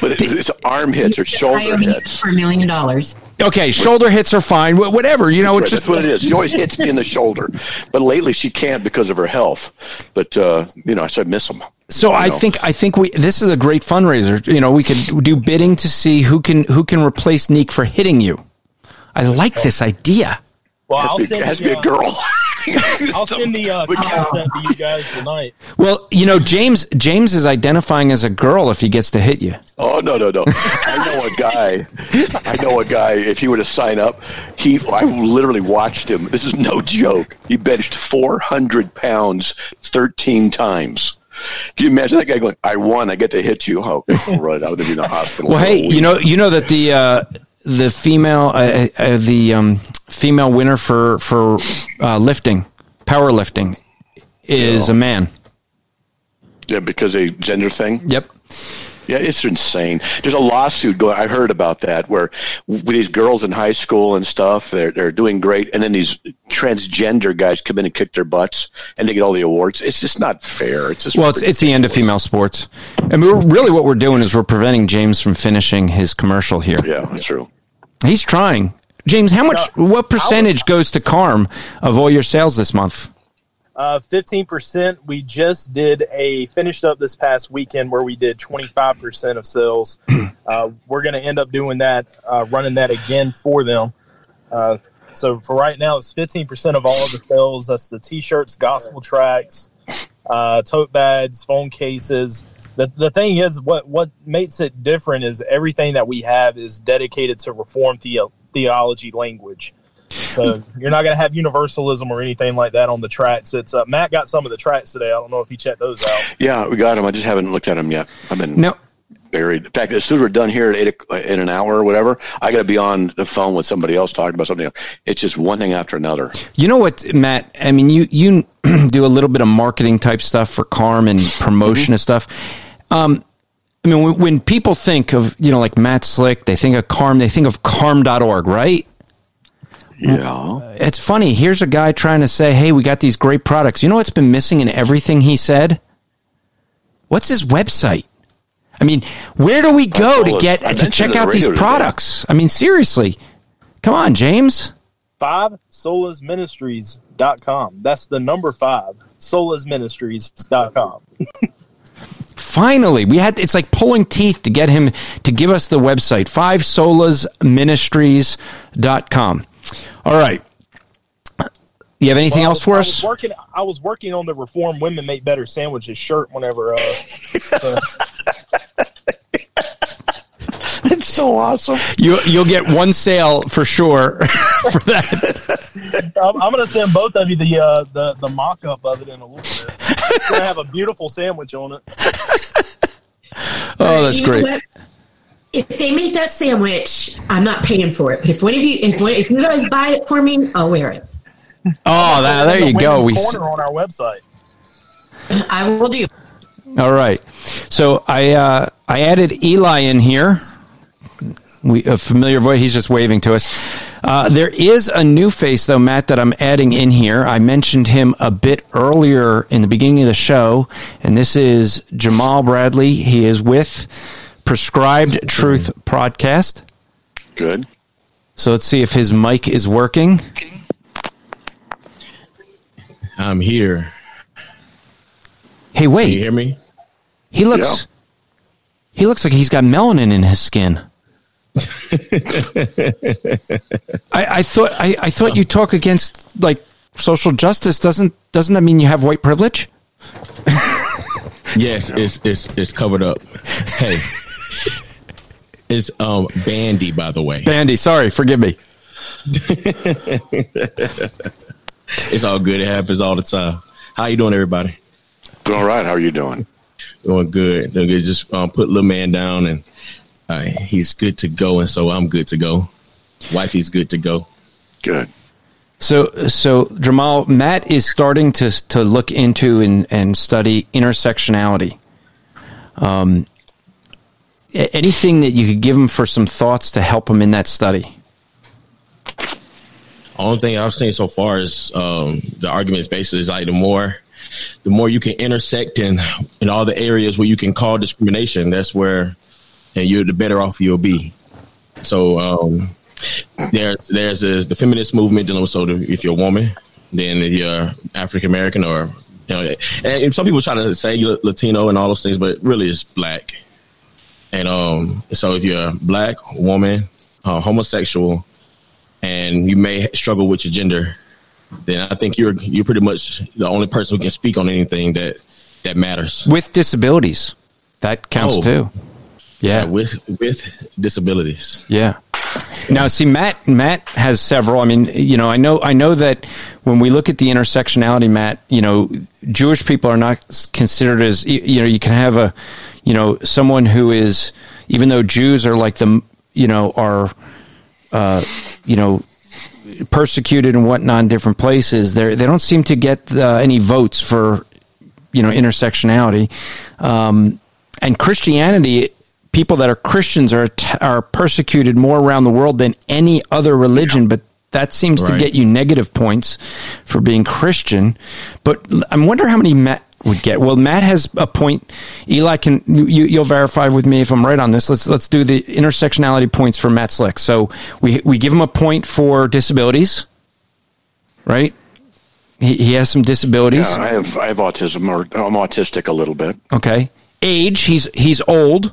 But it, the, it's arm hits or shoulder hits for a million dollars. Okay, shoulder hits are fine. Whatever you know, it's right, just that's what it is. She always hits me in the shoulder, but lately she can't because of her health. But uh, you know, so I miss them. So I know. think I think we this is a great fundraiser. You know, we could do bidding to see who can who can replace Neek for hitting you. I like this idea. Well, it has to be, has to be a girl. I'll send the uh, concept to you guys tonight. Well, you know, James James is identifying as a girl if he gets to hit you. Oh, no, no, no. I know a guy. I know a guy, if he were to sign up, he I literally watched him. This is no joke. He benched four hundred pounds thirteen times. Can you imagine that guy going, I won, I get to hit you? Oh, right, I would have been in the hospital. Well, hey, you know, you know that the uh, the female uh, uh, the um, female winner for for uh, lifting, power lifting, is yeah. a man. Yeah, because a gender thing. Yep. Yeah, it's insane. There's a lawsuit going. I heard about that where with these girls in high school and stuff, they're they're doing great, and then these transgender guys come in and kick their butts, and they get all the awards. It's just not fair. It's just well, it's it's the end of female sports, and we're, really what we're doing is we're preventing James from finishing his commercial here. Yeah, that's true. He's trying, James. How much? Uh, what percentage would, goes to CARM of all your sales this month? Uh, fifteen percent. We just did a finished up this past weekend where we did twenty-five percent of sales. Uh, we're going to end up doing that, uh, running that again for them. Uh, so for right now, it's fifteen percent of all of the sales. That's the T-shirts, gospel tracts, uh, tote bags, phone cases. The the thing is, what, what makes it different is everything that we have is dedicated to Reformed the- theology language. So you're not going to have universalism or anything like that on the tracks. It's uh, Matt got some of the tracks today. I don't know if he checked those out. Yeah, we got them. I just haven't looked at them yet. I've been no. buried. In fact, as soon as we're done here at eight o- in an hour or whatever, I got to be on the phone with somebody else talking about something else. It's just one thing after another. You know what, Matt? I mean, you you do a little bit of marketing type stuff for CARM and promotion mm-hmm. and stuff. Um, I mean, when, when people think of, you know, like Matt Slick, they think of CARM. They think of C A R M dot org, right? Yeah, it's funny. Here's a guy trying to say, hey, we got these great products. You know what's been missing in everything he said? What's his website? I mean, where do we go oh, to get to check out these products? Today. I mean, seriously. Come on, James. five solas ministries dot com. That's the number five, solas ministries dot com. Finally, we had it's like pulling teeth to get him to give us the website, five solas ministries dot com. All right. You have anything well, else for I us? Was working, I was working on the Reformed Women Make Better Sandwiches shirt whenever. Uh, uh, it's so awesome. You, you'll get one sale for sure for that. I'm, I'm going to send both of you the, uh, the, the mock-up of it in a little bit. It's going to have a beautiful sandwich on it. Oh, that's great. If they make that sandwich, I'm not paying for it. But if one of you, if, if you guys buy it for me, I'll wear it. Oh, that, there you go. We corner on our website. I will do. All right. So I uh, I added Eli in here. We a familiar voice. He's just waving to us. Uh, there is a new face though, Matt, that I'm adding in here. I mentioned him a bit earlier in the beginning of the show, and this is Jamal Bradley. He is with Prescribed Truth podcast. Good. So let's see if his mic is working. I'm here. Hey, wait. Can you hear me? He looks. Yeah. He looks like he's got melanin in his skin. I, I thought. I, I thought you talk against like social justice. Doesn't doesn't that mean you have white privilege? Yes, it's it's it's covered up. Hey. It's um, Bandy, by the way. Bandy, sorry, forgive me. It's all good. It happens all the time. How you doing, everybody? Doing all right. How are you doing? Doing good. Doing good. Just um, put little man down, and uh, he's good to go, and so I'm good to go. Wifey's good to go. Good. So, so Jamal, Matt is starting to to look into and, and study intersectionality. Um. Anything that you could give him for some thoughts to help him in that study? Only thing I've seen so far is um, the argument is basically is like the more, the more you can intersect in, in all the areas where you can call discrimination, that's where, and you're the better off you'll be. So um, there, there's a, the feminist movement dealing with so if you're a woman, then if you're African American or you know, and some people try to say Latino and all those things, but really it's black. And um, so if you're a black woman, uh, homosexual, and you may struggle with your gender then I think you're you're pretty much the only person who can speak on anything that that matters. With disabilities, that counts oh. too. Yeah. yeah, with with disabilities. Yeah. Now, see, Matt. Matt has several. I mean, you know, I know. I know that when we look at the intersectionality, Matt, you know, Jewish people are not considered as. You know, you can have a, you know, someone who is, even though Jews are like the, you know, are, uh, you know, persecuted and whatnot in different places. They they don't seem to get uh, any votes for, you know, intersectionality, um, and Christianity. People that are Christians are are persecuted more around the world than any other religion, but that seems right. to get you negative points for being Christian. But I wonder how many Matt would get. Well, Matt has a point. Eli, can you, you'll verify with me if I'm right on this. Let's let's do the intersectionality points for Matt Slick. So we we give him a point for disabilities, right? He, he has some disabilities. Yeah, I have I have autism, or I'm autistic a little bit. Okay, age. He's he's old.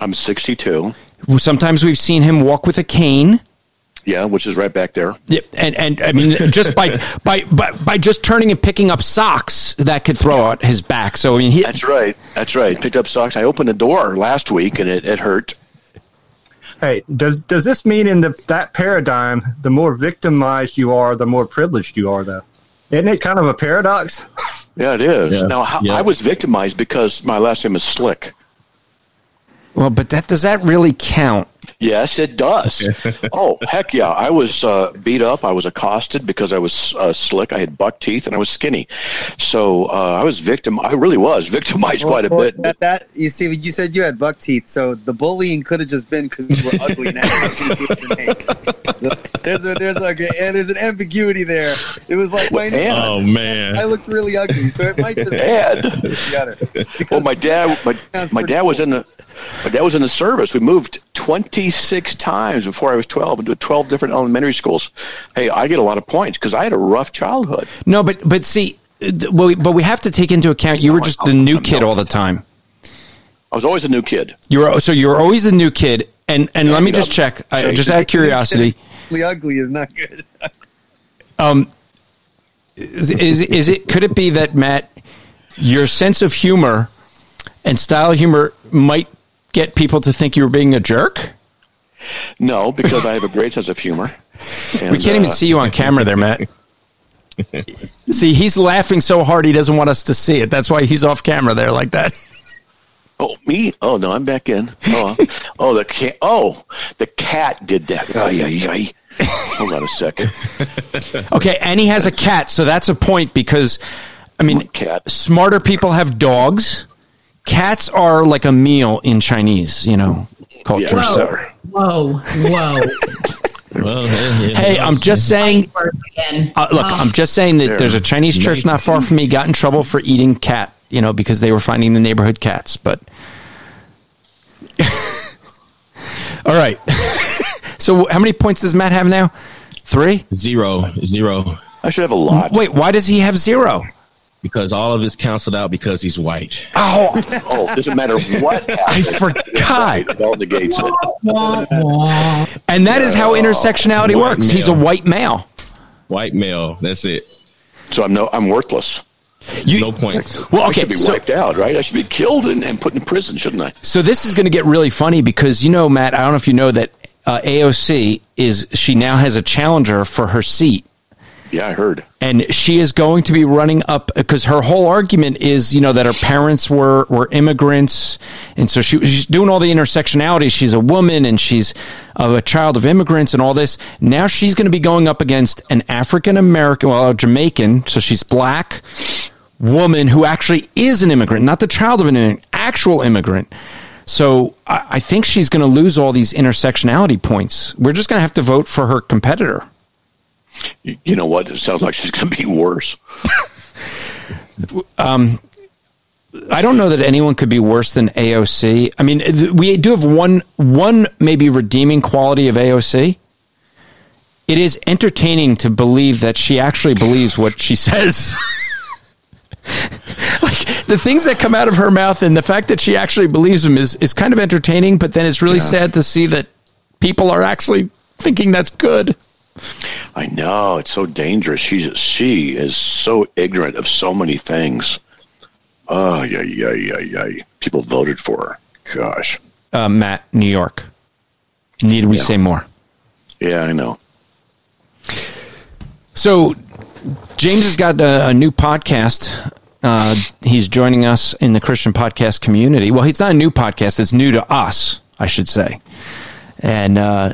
I'm sixty-two. Sometimes we've seen him walk with a cane. Yeah, which is right back there. Yeah, and and I mean, just by by, by by just turning and picking up socks, that could throw out his back. So I mean, he, that's right. That's right. Picked up socks. I opened a door last week, and it, it hurt. Hey, does does this mean in the, that paradigm, the more victimized you are, the more privileged you are, though? Isn't it kind of a paradox? Yeah, it is. Yeah. Now, how, yeah. I was victimized because my last name is Slick. Well, but that does that really count? Yes, it does. Oh, heck yeah. I was uh, beat up. I was accosted because I was uh, slick. I had buck teeth, and I was skinny. So uh, I was victim. I really was victimized well, quite a well, bit. That, that, you see, you said you had buck teeth, so the bullying could have just been because you were ugly. And there's a, there's, like a, there's an ambiguity there. It was like, my name, oh, man. I looked really ugly, so it might just be Well, my dad, my, my dad was cool. in the... My dad was in the service. We moved twenty-six times before I was twelve into twelve different elementary schools. Hey, I get a lot of points because I had a rough childhood. No, but but see, but we have to take into account you no, were just I'm, the new I'm kid all the time. I was always a new kid. You were so you were always the new kid. And and yeah, let me you know, just check, I, just out of curiosity. Ugly is not good. um, is, is is it? Could it be that Matt, your sense of humor and style of humor might get people to think you were being a jerk? No, because I have a great sense of humor. And, we can't uh, even see you on camera there, Matt. See, he's laughing so hard he doesn't want us to see it. That's why he's off camera there like that. Oh, me? Oh, no, I'm back in. Oh, oh the cat. Oh, the cat did that. Ay, ay, ay. Hold on a second. Okay, and he has a cat, so that's a point because, I mean, cat. Smarter people have dogs. Cats are like a meal in Chinese, you know, culture. Whoa, so. whoa, whoa. Well, yeah, yeah, hey, I'm just saying, uh, look, oh. I'm just saying that there's a Chinese church not far from me got in trouble for eating cat, you know, because they were finding the neighborhood cats, but. All right. So how many points does Matt have now? Three? Zero. Zero. I should have a lot. Wait, why does he have zero? Because all of it's canceled out because he's white. Oh, oh! It doesn't matter what happens. I forgot. It all negates it. And that is how intersectionality white works. Male. He's a white male. White male. That's it. So I'm no. I'm worthless. You, no points. Well, okay. I should be wiped so, out, right? I should be killed and, and put in prison, shouldn't I? So this is going to get really funny because you know, Matt. I don't know if you know that uh, A O C is. She now has a challenger for her seat. Yeah, I heard. And she is going to be running up because her whole argument is, you know, that her parents were, were immigrants. And so she, she's doing all the intersectionality. She's a woman and she's a child of immigrants and all this. Now she's going to be going up against an African-American, well, a Jamaican. So she's black woman who actually is an immigrant, not the child of an, an actual immigrant. So I, I think she's going to lose all these intersectionality points. We're just going to have to vote for her competitor. You know what? It sounds like she's going to be worse. um, I don't know that anyone could be worse than A O C. I mean, we do have one, one maybe redeeming quality of A O C. It is entertaining to believe that she actually believes what she says. Like the things that come out of her mouth and the fact that she actually believes them is, is kind of entertaining, but then it's really yeah. sad to see that people are actually thinking that's good. I know. It's so dangerous. She's, she is so ignorant of so many things. Oh, yeah, yeah, yeah, yeah. People voted for her. Gosh. Uh, Matt, New York. Need we yeah. say more? Yeah, I know. So James has got a, a new podcast. Uh, he's joining us in the Christian Podcast Community. Well, it's not a new podcast. It's new to us, I should say. And uh,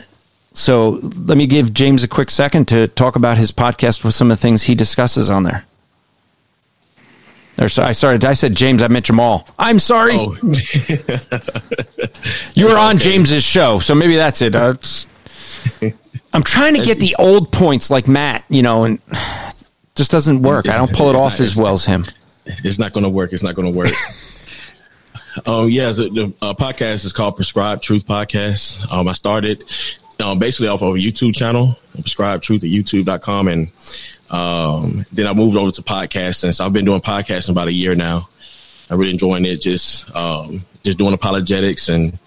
so let me give James a quick second to talk about his podcast with some of the things he discusses on there. Or, sorry, sorry, I said James, I meant Jamal. I'm sorry. Oh. You were on okay. James's show, so maybe that's it. Uh, I'm trying to get the old points like Matt, you know, and it just doesn't work. I don't pull it it's off not, as well as him. It's not going to work. It's not going to work. um, yeah, so the uh, podcast is called Prescribed Truth Podcast. Um, I started um, basically off of a YouTube channel, Prescribed Truth at YouTube dot com, and Um, then I moved over to podcasting. So I've been doing podcasting about a year now. I'm really enjoying it. Just, um, just doing apologetics and,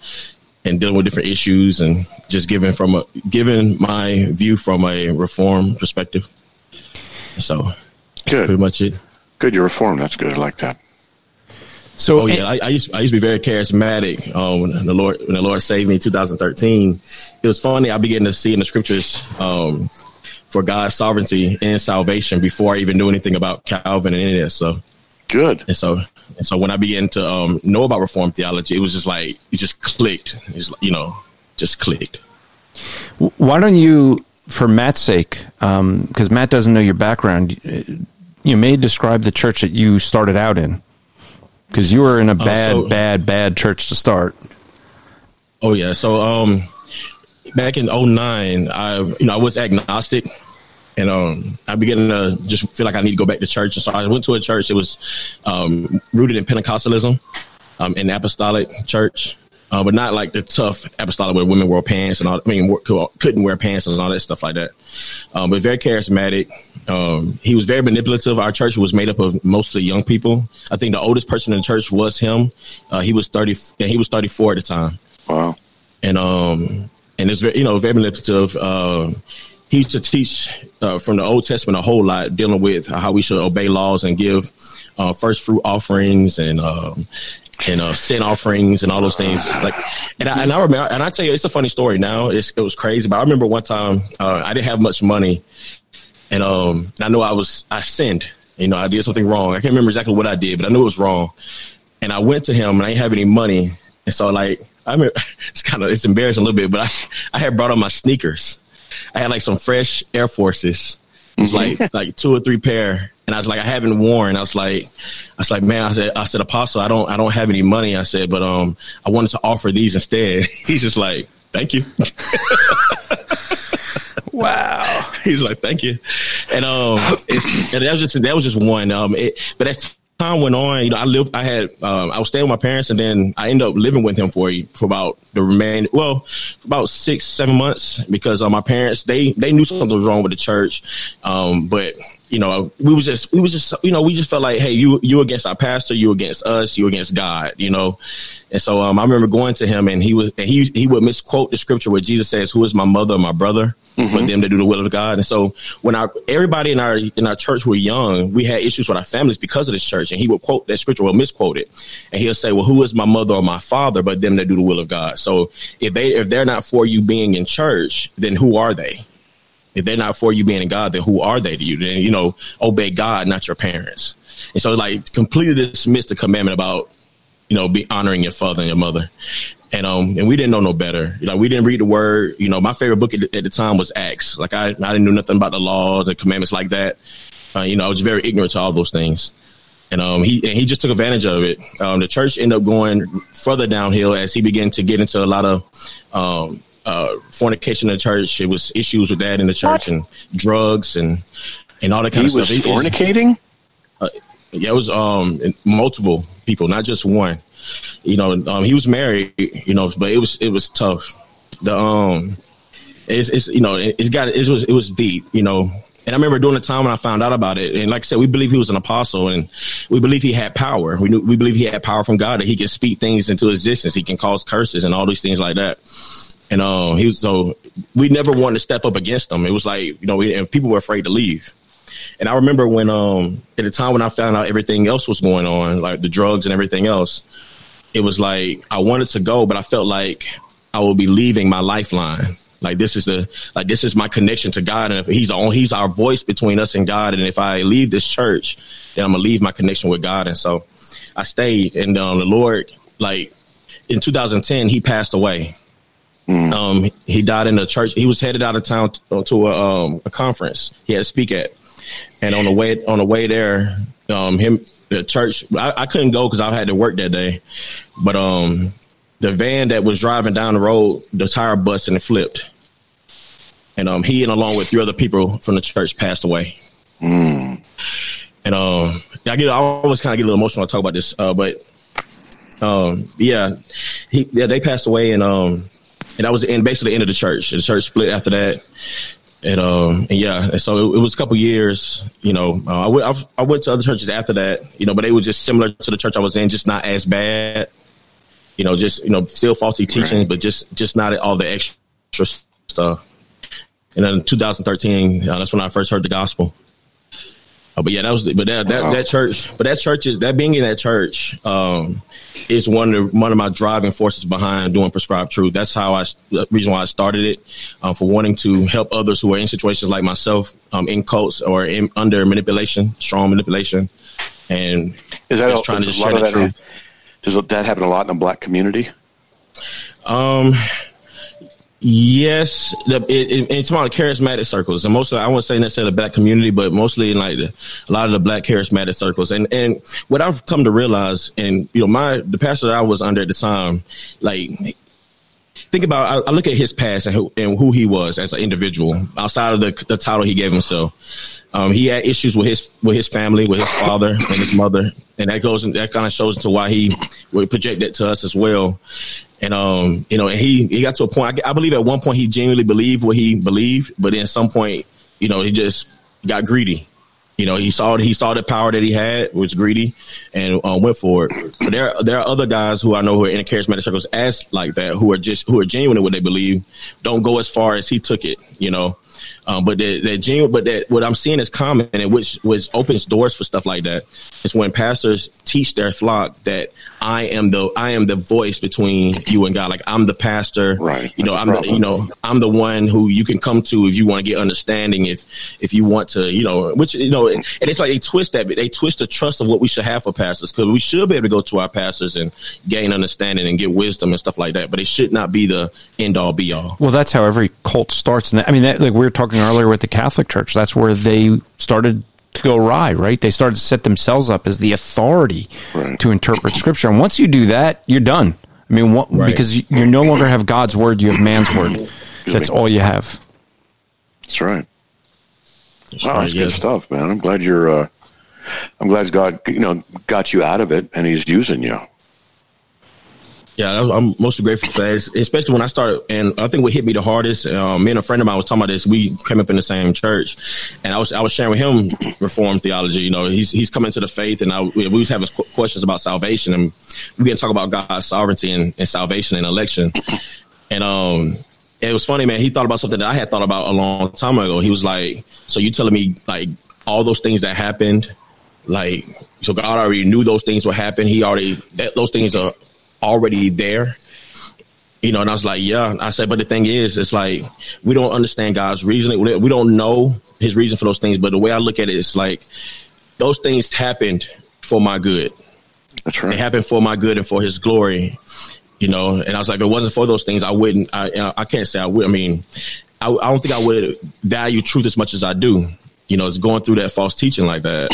and dealing with different issues and just giving from a, giving my view from a reform perspective. So good. Pretty much it. Good. You're reformed. That's good. I like that. So oh, yeah, I, I used I used to be very charismatic. Um, when the Lord, when the Lord saved me in two thousand thirteen, it was funny. I began to see in the scriptures, um, for God's sovereignty and salvation before I even knew anything about Calvin and any of that. So good. And so, and so when I began to um, know about Reformed theology, it was just like, it just clicked, it was, you know, just clicked. Why don't you, for Matt's sake, um, cause Matt doesn't know your background, you may describe the church that you started out in, cause you were in a bad, uh, so, bad, bad church to start. Oh yeah. So, um, back in oh nine, I you know I was agnostic, and um, I began to just feel like I need to go back to church. And so I went to a church that was um, rooted in Pentecostalism, um, an apostolic church, uh, but not like the tough apostolic where women wore pants and all. I mean, couldn't wear pants and all that stuff like that. Um, but very charismatic. Um, he was very manipulative. Our church was made up of mostly young people. I think the oldest person in the church was him. Uh, he was thirty, and he was thirty-four at the time. Wow. And um. And it's very, you know, very manipulative. Uh, he used to teach uh, from the Old Testament a whole lot, dealing with how we should obey laws and give uh, first fruit offerings and um, and uh, sin offerings and all those things. Like, and I, and I remember, and I tell you, it's a funny story now. It's, it was crazy, but I remember one time uh, I didn't have much money, and um, I know I was I sinned. You know, I did something wrong. I can't remember exactly what I did, but I knew it was wrong. And I went to him, and I didn't have any money, and so like. I mean, it's kind of, it's embarrassing a little bit, but I, I had brought on my sneakers. I had like some fresh Air Forces. It was mm-hmm. like, like two or three pair. And I was like, I haven't worn. I was like, I was like, man, I said, I said, Apostle, I don't, I don't have any money. I said, but, um, I wanted to offer these instead. He's just like, thank you. Wow. He's like, thank you. And, um, it's, and that was just, that was just one. Um, it, but that's, time went on, you know, I lived, I had, um, I was staying with my parents, and then I ended up living with him for for about the remaining, well, about six, seven months, because uh, my parents, they they knew something was wrong with the church, um, but you know, we was just, we was just, you know, we just felt like, hey, you you against our pastor, you against us, you against God, you know, and so um, I remember going to him, and he was, and he he would misquote the scripture where Jesus says, "Who is my mother and my brother?" Mm-hmm. But them to do the will of God. And so when our everybody in our in our church were young, we had issues with our families because of this church. And he would quote that scripture or misquote it. And he'll say, well, who is my mother or my father? But them that do the will of God. So if they if they're not for you being in church, then who are they? If they're not for you being in God, then who are they to you? Then, you know, obey God, not your parents. And so like completely dismissed the commandment about, you know, be honoring your father and your mother. And um and we didn't know no better. Like we didn't read the word. You know, my favorite book at, at the time was Acts. Like I, I didn't know nothing about the law, the commandments like that. Uh, you know, I was very ignorant to all those things. And um he and he just took advantage of it. Um, the church ended up going further downhill as he began to get into a lot of um uh fornication in the church. It was issues with that in the church and drugs and and all that kind of stuff. He was fornicating? Uh, yeah, it was um multiple people, not just one. You know, um, he was married, you know, but it was it was tough. The um, it's, it's you know, it, it got it was it was deep, you know. And I remember during the time when I found out about it, and like I said, we believe he was an apostle, and we believe he had power. We knew, we believe he had power from God, that he could speak things into existence. He can cause curses and all these things like that. And um, he was so we never wanted to step up against them. It was like, you know, we, and people were afraid to leave. And I remember when um, at the time when I found out everything else was going on, like the drugs and everything else, it was like I wanted to go, but I felt like I would be leaving my lifeline. Like this is the like this is my connection to God, and if he's on, he's our voice between us and God. And if I leave this church, then I'm gonna leave my connection with God. And so I stayed. And um, the Lord, like in two thousand ten, he passed away. Mm. Um, he died in the church. He was headed out of town to, to a, um, a conference he had to speak at. And on the way on the way there, um, him the church. I, I couldn't go because I had to work that day, but um, the van that was driving down the road, the tire busted and it flipped. And um, he and along with three other people from the church passed away. Mm. And um, I get I always kind of get a little emotional when I talk about this, uh, but um, yeah, he yeah they passed away, and um, and that was the end, basically the end of the church. The church split after that. And, um, and yeah, and so it, it was a couple years, you know, uh, I, w- I, w- I went to other churches after that, you know, but they were just similar to the church I was in, just not as bad, you know, just, you know, still faulty teaching, right. but just, just not all the extra stuff. And then in two thousand thirteen, uh, that's when I first heard the gospel. Uh, but yeah, that was, the, but that, that, wow. that church, but that church is, that being in that church, um, is one of, the, one of my driving forces behind doing Prescribed Truth. That's how I, the reason why I started it, um, for wanting to help others who are in situations like myself, um, in cults or in, under manipulation, strong manipulation. And is that just trying to just share the truth. Does that happen a lot in the black community? Um, Yes, it, it, it's about charismatic circles, and mostly I wouldn't say necessarily the black community, but mostly in like the, a lot of the black charismatic circles. And and what I've come to realize, and you know, my the pastor that I was under at the time, like think about, I, I look at his past and who, and who he was as an individual outside of the the title he gave himself. Um, he had issues with his with his family, with his father and his mother, and that goes that kind of shows into why he would project that to us as well. And, um, you know, and he, he got to a point, I, I believe at one point he genuinely believed what he believed, but then at some point, you know, he just got greedy. You know, he saw, he saw the power that he had, was greedy, and uh, went for it. But there, there are other guys who I know who are in charismatic circles as like that, who are just, who are genuine in what they believe, don't go as far as he took it, you know. Um, but that, that genuine, but that what I'm seeing is common, and which, which opens doors for stuff like that. It's when pastors teach their flock that I am the I am the voice between you and God. Like I'm the pastor, right? You know, That's I'm the, you know I'm the one who you can come to if you want to get understanding. If if you want to, you know, which you know, and it's like they twist that, they twist the trust of what we should have for pastors, because we should be able to go to our pastors and gain understanding and get wisdom and stuff like that. But it should not be the end all be all. Well, that's how every cult starts, and I mean, that, like we're talking earlier with the Catholic Church, that's where they started to go awry, right? They started to set themselves up as the authority right. to interpret Scripture. And once you do that, you're done. I mean, what, right. because you, you no longer have God's word, you have man's word. That's all you have. That's right. That's wow, right, that's yeah. good stuff, man. I'm glad you're, uh, I'm glad God, you know, got you out of it and he's using you. Yeah, I'm mostly grateful for that, especially when I started, and I think what hit me the hardest, um, me and a friend of mine was talking about this, we came up in the same church, and I was I was sharing with him Reformed theology, you know, he's he's coming to the faith, and I, we was having questions about salvation, and we didn't talk about God's sovereignty and, and salvation and election, and um, it was funny, man, he thought about something that I had thought about a long time ago. He was like, so you telling me, like, all those things that happened, like, so God already knew those things would happen, he already, that, those things are already there, you know. And I was like, yeah, I said, but the thing is, it's like, we don't understand God's reasoning. We don't know his reason for those things. But the way I look at it, it's like those things happened for my good. That's right. They happened for my good and for his glory, you know? And I was like, if it wasn't for those things, I wouldn't, I I can't say I would. I mean, I, I don't think I would value truth as much as I do, you know, it's going through that false teaching like that.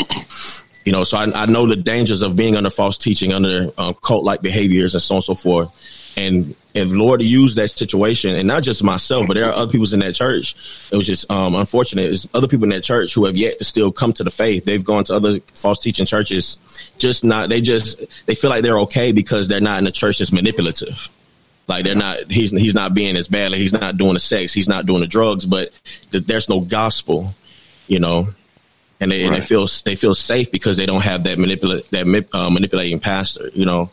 You know, so I, I know the dangers of being under false teaching, under uh, cult-like behaviors and so on and so forth. And if Lord used that situation, and not just myself, but there are other people in that church, it was just um, unfortunate. It's other people in that church who have yet to still come to the faith. They've gone to other false teaching churches, just not, they just, they feel like they're okay because they're not in a church that's manipulative. Like they're not, he's, he's not being as bad. Like he's not doing the sex. He's not doing the drugs, but th- there's no gospel, you know. And they, right. and they feel they feel safe because they don't have that manipula- that uh, manipulating pastor, you know.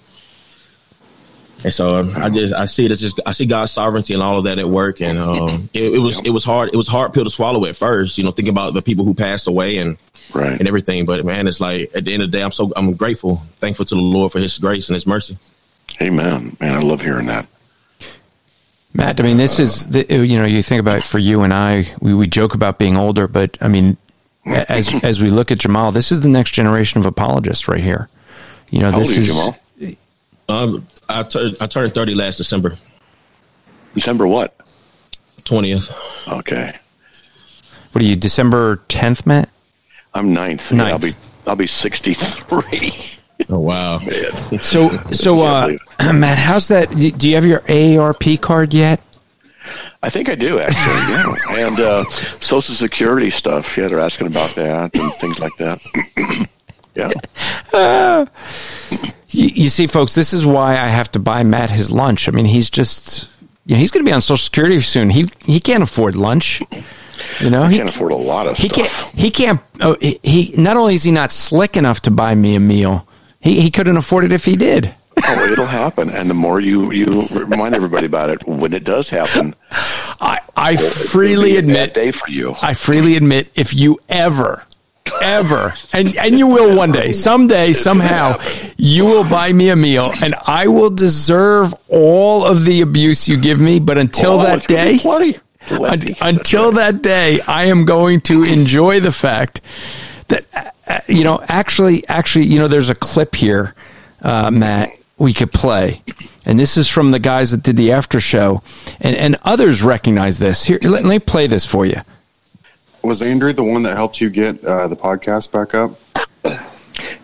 And so I just I see it as just I see God's sovereignty and all of that at work. And um, it, it was it was hard. It was hard pill to swallow at first, you know, thinking about the people who passed away and right. and everything. But, man, it's like at the end of the day, I'm so I'm grateful, thankful to the Lord for his grace and his mercy. Amen. Man, I love hearing that. Matt, I mean, this is, the, you know, you think about it for you and I, we, we joke about being older, but I mean, as as we look at Jamal, this is the next generation of apologists right here. You know, How this old is, Jamal? Um, I, t- I turned thirty last December. December what? twentieth. Okay. What are you, December tenth, Matt? I'm ninth. ninth. Yeah, I'll be, I'll be sixty-three. Oh, wow. Man. So, so uh, Matt, how's that? Do you have your A A R P card yet? I think I do, actually, yeah. And uh, Social Security stuff. Yeah, they're asking about that and things like that. Yeah. Uh, you, you see, folks, this is why I have to buy Matt his lunch. I mean, he's just, you know, he's going to be on Social Security soon. He he can't afford lunch. You know, I he can't afford a lot of he stuff. Can't, he can't, oh, he, he, not only is he not slick enough to buy me a meal, He he couldn't afford it if he did. Oh, it'll happen, and the more you, you remind everybody about it, when it does happen, I I freely admit, day for you. I freely admit, if you ever, ever, and and you will one day, someday, somehow, you will buy me a meal, and I will deserve all of the abuse you give me. But until oh, that day, plenty. Plenty. Un, until right. that day, I am going to enjoy the fact that. Uh, you know, actually, actually, you know, there's a clip here, uh, Matt, we could play. And this is from the guys that did the after show. And, and others recognize this. Here, let, let me play this for you. Was Andrew the one that helped you get uh, the podcast back up?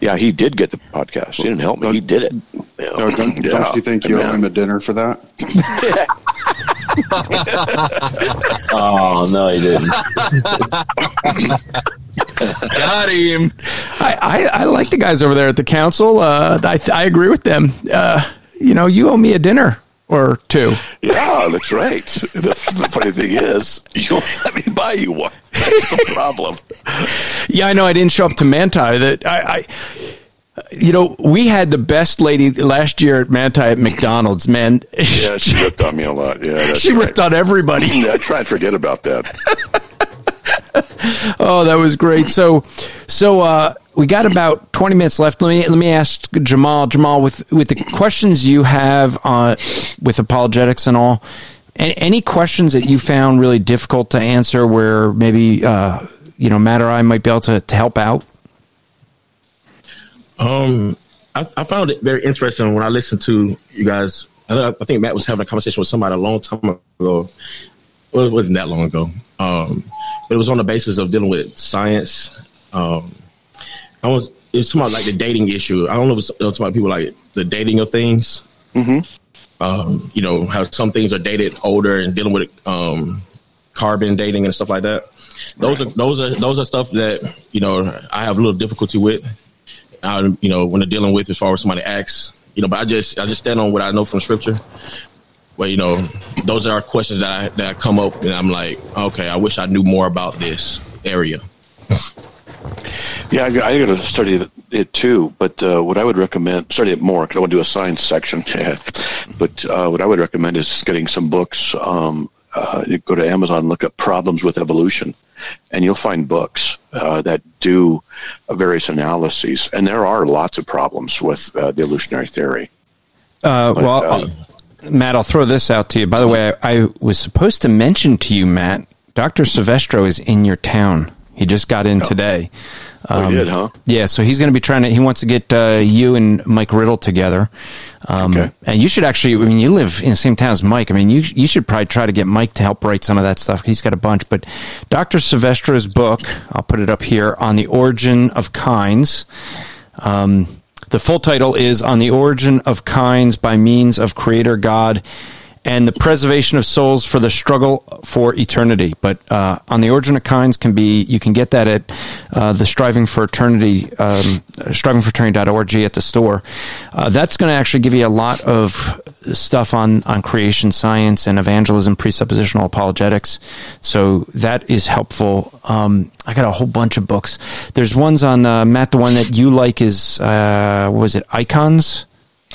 Yeah, he did get the podcast. He didn't help me. He did it. So don't, don't yeah. you think you'll owe him a dinner for that? Oh, no, he didn't. Got him. I, I, I like the guys over there at the council. Uh, I, I agree with them. Uh, you know, you owe me a dinner or two. Yeah, that's right. The, the funny thing is, you don't let me buy you one. That's the problem. Yeah, I know. I didn't show up to Manti. That I, I, you know, we had the best lady last year at Manti at McDonald's. Man, yeah, she ripped on me a lot. Yeah, that's she right. ripped on everybody. Yeah, try and forget about that. Oh, that was great. So, so uh, we got about twenty minutes left. Let me let me ask Jamal. Jamal, with, with the questions you have on with apologetics and all, and any questions that you found really difficult to answer, where maybe uh, you know Matt or I might be able to, to help out. Um, I, I found it very interesting when I listened to you guys. I, know, I think Matt was having a conversation with somebody a long time ago. Well, it wasn't that long ago. Um, but it was on the basis of dealing with science. Um, I was, it was talking about like the dating issue. I don't know if it's it was talking about people like the dating of things. Mm-hmm. Um, you know, how some things are dated older and dealing with um, carbon dating and stuff like that. Those right. are those are those are stuff that, you know, I have a little difficulty with. I, you know, when they're dealing with as far as somebody acts, you know, but I just I just stand on what I know from scripture. Well, you know, those are questions that I, that I come up and I'm like, okay, I wish I knew more about this area. Yeah, I, I got to study it too, but uh, what I would recommend, study it more because I want to do a science section. But uh, what I would recommend is getting some books. Um, uh, you go to Amazon and look up Problems with Evolution, and you'll find books uh, that do various analyses. And there are lots of problems with uh, the evolutionary theory. Uh, but, well, uh, Matt, I'll throw this out to you. By the way, I, I was supposed to mention to you, Matt, Doctor Silvestro is in your town. He just got in oh. today. Um, oh, he did, huh? Yeah, so he's going to be trying to, he wants to get uh, you and Mike Riddle together. Um, okay. And you should actually, I mean, you live in the same town as Mike. I mean, you you should probably try to get Mike to help write some of that stuff. He's got a bunch. But Doctor Silvestro's book, I'll put it up here, On the Origin of Kinds. Um The full title is On the Origin of Kinds by Means of Creator God and the Preservation of Souls for the Struggle for Eternity. But uh, On the Origin of Kinds can be, you can get that at uh, the Striving for Eternity, um, striving for eternity dot org at the store. Uh, that's going to actually give you a lot of stuff on, on creation science and evangelism, presuppositional apologetics. So that is helpful. Um, I got a whole bunch of books. There's ones on, uh, Matt, the one that you like is, uh, what was it, Icons?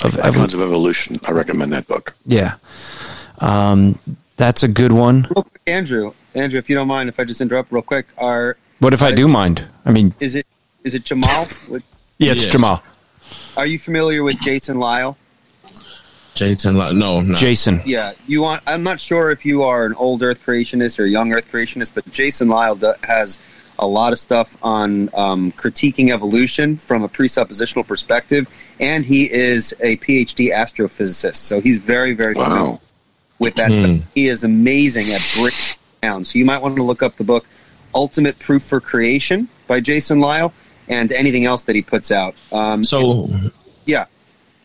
of Icons Evo- of Evolution. I recommend that book. Yeah. Um, that's a good one. Real quick, Andrew, Andrew, if you don't mind, if I just interrupt real quick, are what if I do mind? I mean, is it is it Jamal? Yeah, it's yes. Jamal. Are you familiar with Jason Lisle? Jason Lisle, no, no. Jason. Yeah, you want? I'm not sure if you are an old Earth creationist or a young Earth creationist, but Jason Lisle has a lot of stuff on um, critiquing evolution from a presuppositional perspective, and he is a P H D astrophysicist, so he's very, very familiar wow. with that mm. stuff. He is amazing at breaking down. So you might want to look up the book Ultimate Proof for Creation by Jason Lisle and anything else that he puts out. Um, so, and, yeah.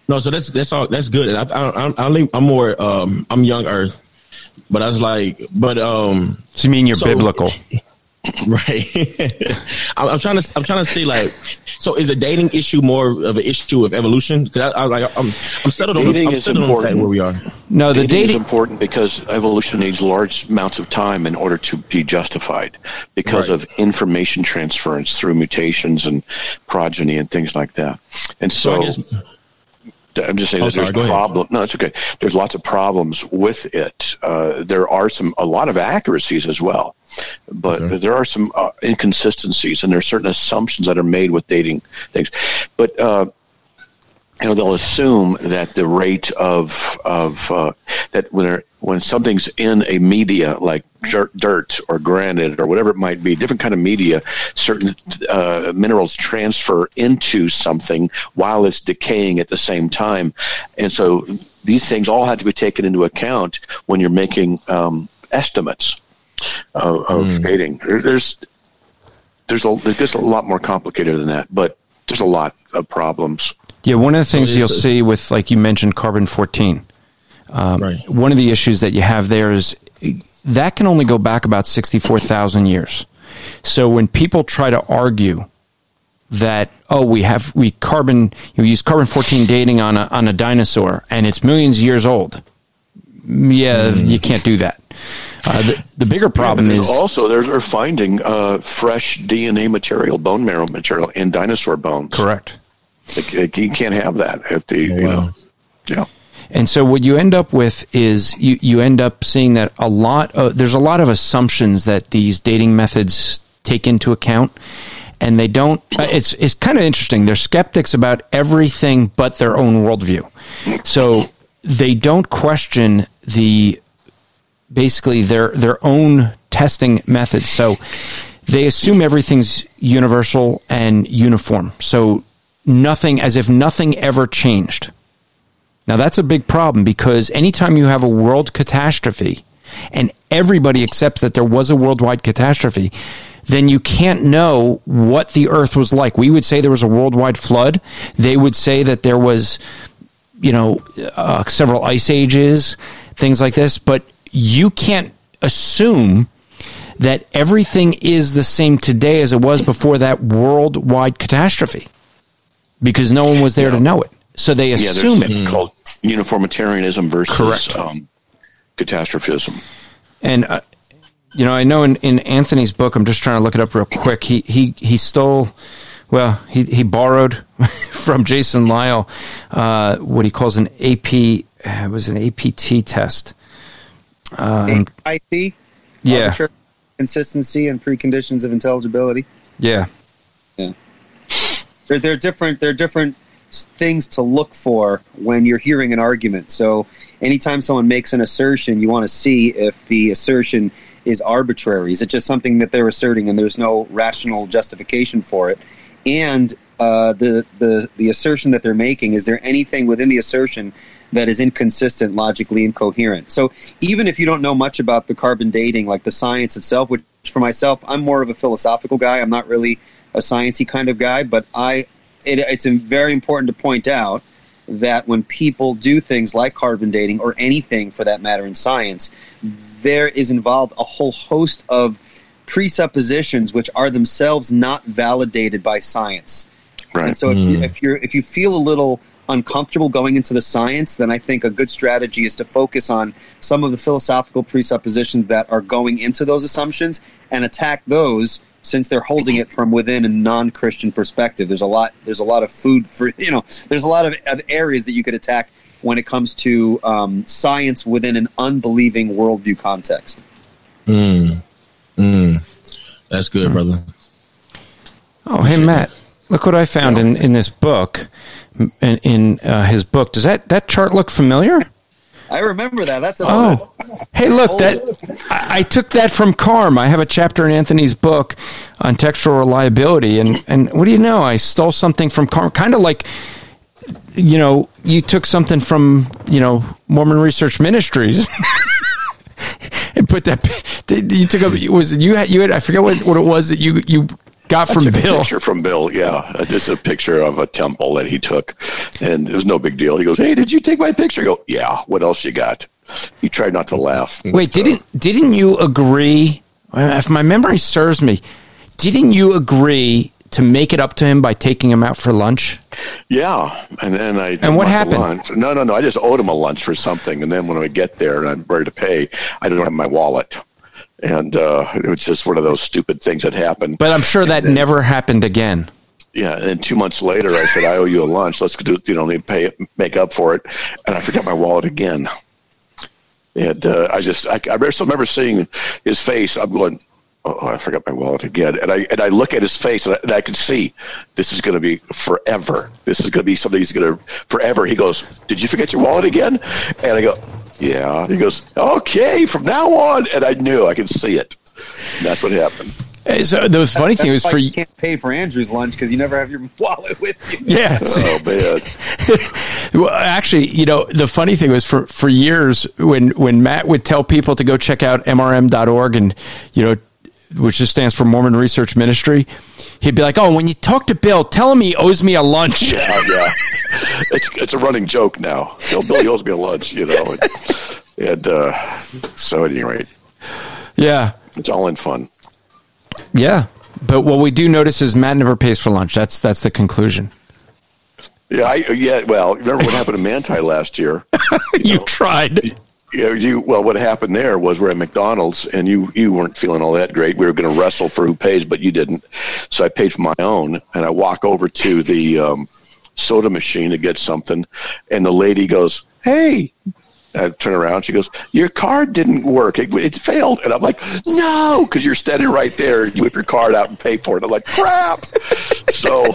No, so that's that's all. That's good. And I, I, I, I leave, I'm more, um, I'm young Earth, but I was like, but um. So you mean you're so, biblical? Right. I'm, I'm trying to. I'm trying to see like. So is a dating issue more of an issue of evolution? Because I, I, like, I'm I'm settled on. Dating I'm is settled important. On where we are. No, the dating, dating is important because evolution needs large amounts of time in order to be justified because right. of information transference through mutations and progeny and things like that. And so. so I guess, I'm just saying oh, that sorry, there's problem. No, it's okay. There's lots of problems with it. Uh, there are some a lot of accuracies as well, but okay. there are some uh, inconsistencies, and there are certain assumptions that are made with dating things. But uh, you know, they'll assume that the rate of of uh, that when when something's in a media like dirt or granite or whatever it might be, different kind of media, certain uh, minerals transfer into something while it's decaying at the same time. And so these things all had to be taken into account when you're making um, estimates of, of mm. dating. There's, there's a, it gets a lot more complicated than that, but there's a lot of problems. Yeah, one of the things so you'll a- see with, like you mentioned, carbon fourteen. Um, right. One of the issues that you have there is that can only go back about sixty-four thousand years. So when people try to argue that, oh, we have we carbon, you use carbon fourteen dating on a, on a dinosaur and it's millions of years old. Yeah, mm. you can't do that. Uh, the, the bigger problem yeah, is also they're finding uh, fresh D N A material, bone marrow material in dinosaur bones. Correct. Like, you can't have that if the oh, wow. you know, yeah. And so what you end up with is you, you end up seeing that a lot of, there's a lot of assumptions that these dating methods take into account, and they don't. It's it's kind of interesting. They're skeptics about everything but their own worldview, so they don't question the basically their their own testing methods. So they assume everything's universal and uniform. So nothing, as if nothing ever changed. Now, that's a big problem because anytime you have a world catastrophe and everybody accepts that there was a worldwide catastrophe, then you can't know what the earth was like. We would say there was a worldwide flood. They would say that there was, you know, uh, several ice ages, things like this. But you can't assume that everything is the same today as it was before that worldwide catastrophe because no one was there yeah. to know it. So they assume yeah, it. Called uniformitarianism versus Correct. Um, catastrophism. And, uh, you know, I know in, in Anthony's book, I'm just trying to look it up real quick, he he, he stole, well, he, he borrowed from Jason Lisle uh, what he calls an A P, it was an A P T test. Um, A I P? Yeah. Arbitrary consistency and preconditions of intelligibility. Yeah. Yeah. They're, they're different, they're different. Things to look for when you're hearing an argument. So anytime someone makes an assertion, you want to see if the assertion is arbitrary. Is it just something that they're asserting and there's no rational justification for it? And uh, the, the, the assertion that they're making, is there anything within the assertion that is inconsistent, logically incoherent? So even if you don't know much about the carbon dating, like the science itself, which for myself, I'm more of a philosophical guy. I'm not really a sciencey kind of guy, but I... It, it's very important to point out that when people do things like carbon dating or anything for that matter in science, there is involved a whole host of presuppositions which are themselves not validated by science. Right. And so if, mm. if you're if you feel a little uncomfortable going into the science, then I think a good strategy is to focus on some of the philosophical presuppositions that are going into those assumptions and attack those since they're holding it from within a non-Christian perspective. There's a lot. There's a lot of food for, you know. There's a lot of, of areas that you could attack when it comes to um, science within an unbelieving worldview context. Mm. Mm. That's good, mm. brother. Oh, hey, Matt. Look what I found in, in this book, in, in uh, his book. Does that, that chart look familiar? I remember that. That's an oh. old, hey, look, that I, I took that from CARM. I have a chapter in Anthony's book on textual reliability, and, and what do you know? I stole something from CARM, kind of like, you know, you took something from, you know, Mormon Research Ministries. And put that. You took up. Was you had you had? I forget what, what it was that you you got from Bill. Picture from Bill. Yeah, just a picture of a temple that he took, and it was no big deal. He goes, "Hey, did you take my picture?" I go, "Yeah. What else you got?" He tried not to laugh. Wait, so. didn't didn't you agree? If my memory serves me, didn't you agree to make it up to him by taking him out for lunch? Yeah, and then I and what happened? Lunch. No, no, no. I just owed him a lunch for something, and then when I get there and I'm ready to pay, I don't have my wallet, and uh, it was just one of those stupid things that happened. But I'm sure that then, never happened again. Yeah, and two months later, I said, "I owe you a lunch. Let's do, you know, pay make up for it," and I forgot my wallet again. And uh, I just, I, I still remember seeing his face. I'm going, oh, I forgot my wallet again. And I and I look at his face, and I, and I can see this is going to be forever. This is going to be something he's going to forever. He goes, "Did you forget your wallet again?" And I go, "Yeah." He goes, "Okay, from now on." And I knew I could see it. And that's what happened. So the funny thing was, for you can't pay for Andrew's lunch because you never have your wallet with you. Yeah. Oh man. Well, actually, you know, the funny thing was for for years when when Matt would tell people to go check out M R M dot org and you know. which just stands for Mormon Research Ministry, he'd be like, "Oh, when you talk to Bill, tell him he owes me a lunch." Yeah, yeah. It's, it's a running joke now. Bill, Bill he owes me a lunch, you know. And, and uh, so at any rate. Yeah. It's all in fun. Yeah. But what we do notice is Matt never pays for lunch. That's that's the conclusion. Yeah, I, yeah. Well, remember what happened to Manti last year? You, you know? tried. Yeah, you well. What happened there was we're at McDonald's, and you, you weren't feeling all that great. We were going to wrestle for who pays, but you didn't. So I paid for my own, and I walk over to the um, soda machine to get something, and the lady goes, "Hey!" I turn around. She goes, "Your card didn't work. It, it failed." And I'm like, "No," because you're standing right there. You whip your card out and pay for it. I'm like, "Crap!" So.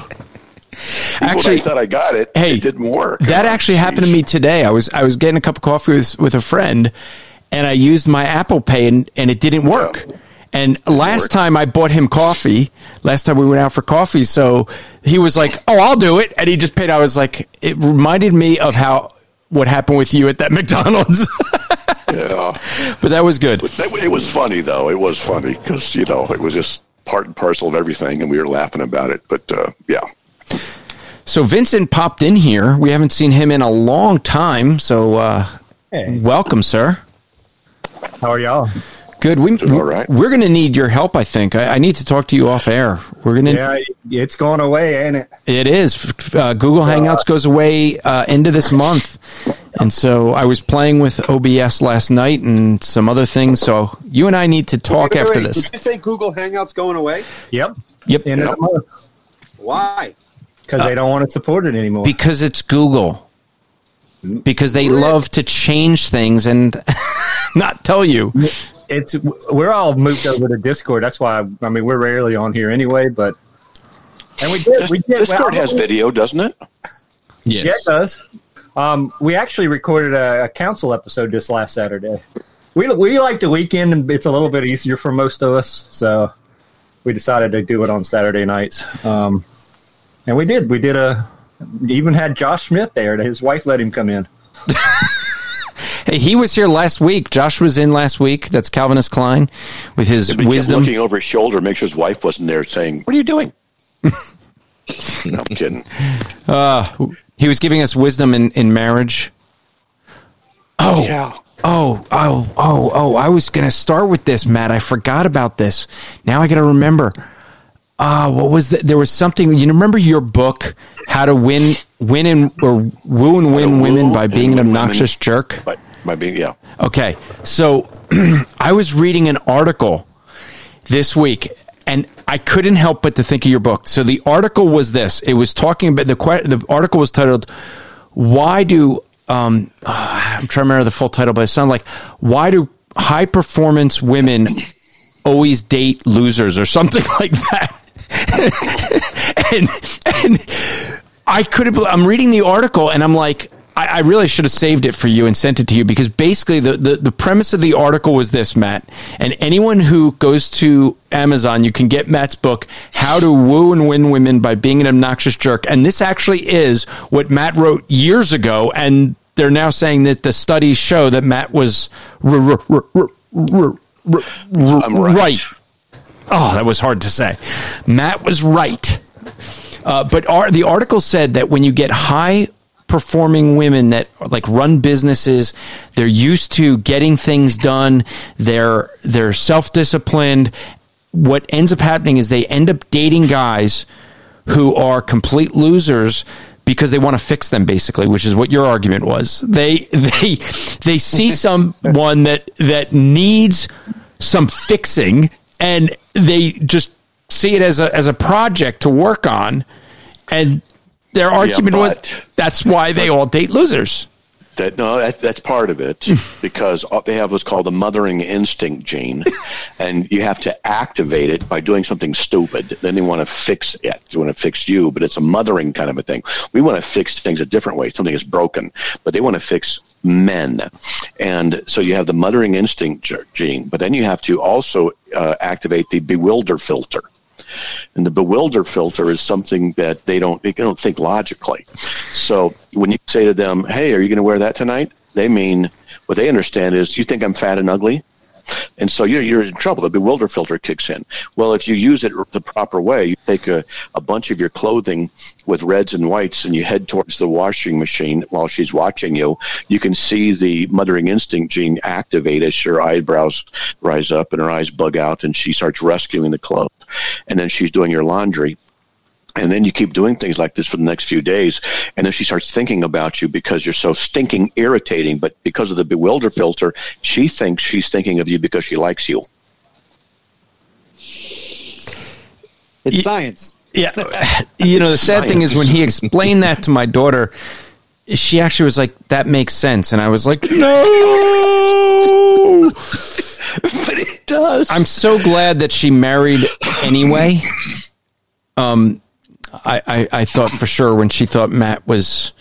Actually, when I thought I got it. Hey, it didn't work. That actually Jeez. happened to me today. I was I was getting a cup of coffee with, with a friend, and I used my Apple Pay, and, and it didn't work. Yeah. And it last worked. time I bought him coffee, last time we went out for coffee, so he was like, "Oh, I'll do it," and he just paid. I was like, it reminded me of how what happened with you at that McDonald's. Yeah, but that was good. It was funny though. It was funny because you know it was just part and parcel of everything, and we were laughing about it. But uh, yeah. So Vincent popped in here. We haven't seen him in a long time. So uh, hey. Welcome, sir. How are y'all? Good. We, all right. We're going to need your help, I think. I, I need to talk to you off air. We're going to. Yeah, it's going away, ain't it? It is. Uh, Google Hangouts goes away uh, end of this month. And so I was playing with O B S last night and some other things. So you and I need to talk wait, wait, after wait. this. Did you say Google Hangouts going away? Yep. Yep. End of the month. Why? Because they don't want to support it anymore. Because it's Google. Because they love to change things and not tell you. It's we're all moved over to Discord. That's why I mean we're rarely on here anyway. But and we did we did Discord well, has video, doesn't it? Yes. Yeah, it does. Um, we actually recorded a, a council episode just last Saturday. We we like the weekend, and it's a little bit easier for most of us. So we decided to do it on Saturday nights. Um, And we did. We did a. Even had Josh Smith there. His wife let him come in. Hey, he was here last week. Josh was in last week. That's Calvinist Klein with his yeah, wisdom. Looking over his shoulder, make sure his wife wasn't there, saying, "What are you doing?" No, I'm kidding. Uh, he was giving us wisdom in, in marriage. Oh, yeah. oh, oh, oh, oh! I was going to start with this, Matt. I forgot about this. Now I got to remember. Ah, uh, what was that? There was something. You remember your book, "How to Win, Win, and or Woo and Win Women by Being an Obnoxious Jerk." By, by being, yeah. Okay, so I was reading an article this week, And I couldn't help but to think of your book. So the article was this. It was talking about, the the article was titled, Why Do, um, I'm trying to remember the full title, but it sounded like, Why Do High Performance Women Always Date Losers, or something like that. and, and I couldn't believe, I'm reading the article and I'm like, I really should have saved it for you and sent it to you, because basically the, the, the premise of the article was this, Matt. And anyone who goes to Amazon, you can get Matt's book, How to Woo and Win Women by Being an Obnoxious Jerk. And this actually is what Matt wrote years ago, and they're now saying that the studies show that Matt was r- r- r- r- r- I'm right. right. Oh, that was hard to say. Matt was right. Uh, but our, the article said that when you get high performing women that like run businesses, they're used to getting things done, they're they're self-disciplined, what ends up happening is they end up dating guys who are complete losers because they want to fix them, basically, which is what your argument was. They they they see someone that that needs some fixing, and they just see it as a as a project to work on, and their argument yeah, was that's why they all date losers. That no, that, that's part of it, because they have what's called the mothering instinct gene, and you have to activate it by doing something stupid. Then they want to fix it. They want to fix you, but it's a mothering kind of a thing. We want to fix things a different way. Something is broken, but they want to fix men. And so you have the mothering instinct gene, but then you have to also uh, activate the bewilder filter. And the bewilder filter is something that they don't they don't think logically. So when you say to them, hey, are you going to wear that tonight? They mean, what they understand is, you think I'm fat and ugly? And so you're, you're in trouble. The bewilder filter kicks in. Well, if you use it the proper way, you take a, a bunch of your clothing with reds and whites and you head towards the washing machine while she's watching you, you can see the mothering instinct gene activate as her eyebrows rise up and her eyes bug out and she starts rescuing the clothes. And then she's doing your laundry. And then you keep doing things like this for the next few days, and then she starts thinking about you because you're so stinking irritating. But because of the bewilder filter, she thinks she's thinking of you because she likes you. It's you, science. Yeah. You know, the sad science. Thing is, when he explained that to my daughter, she actually was like, that makes sense. And I was like, no. But it does. I'm so glad that she married anyway. Um, I, I, I thought for sure when she thought Matt was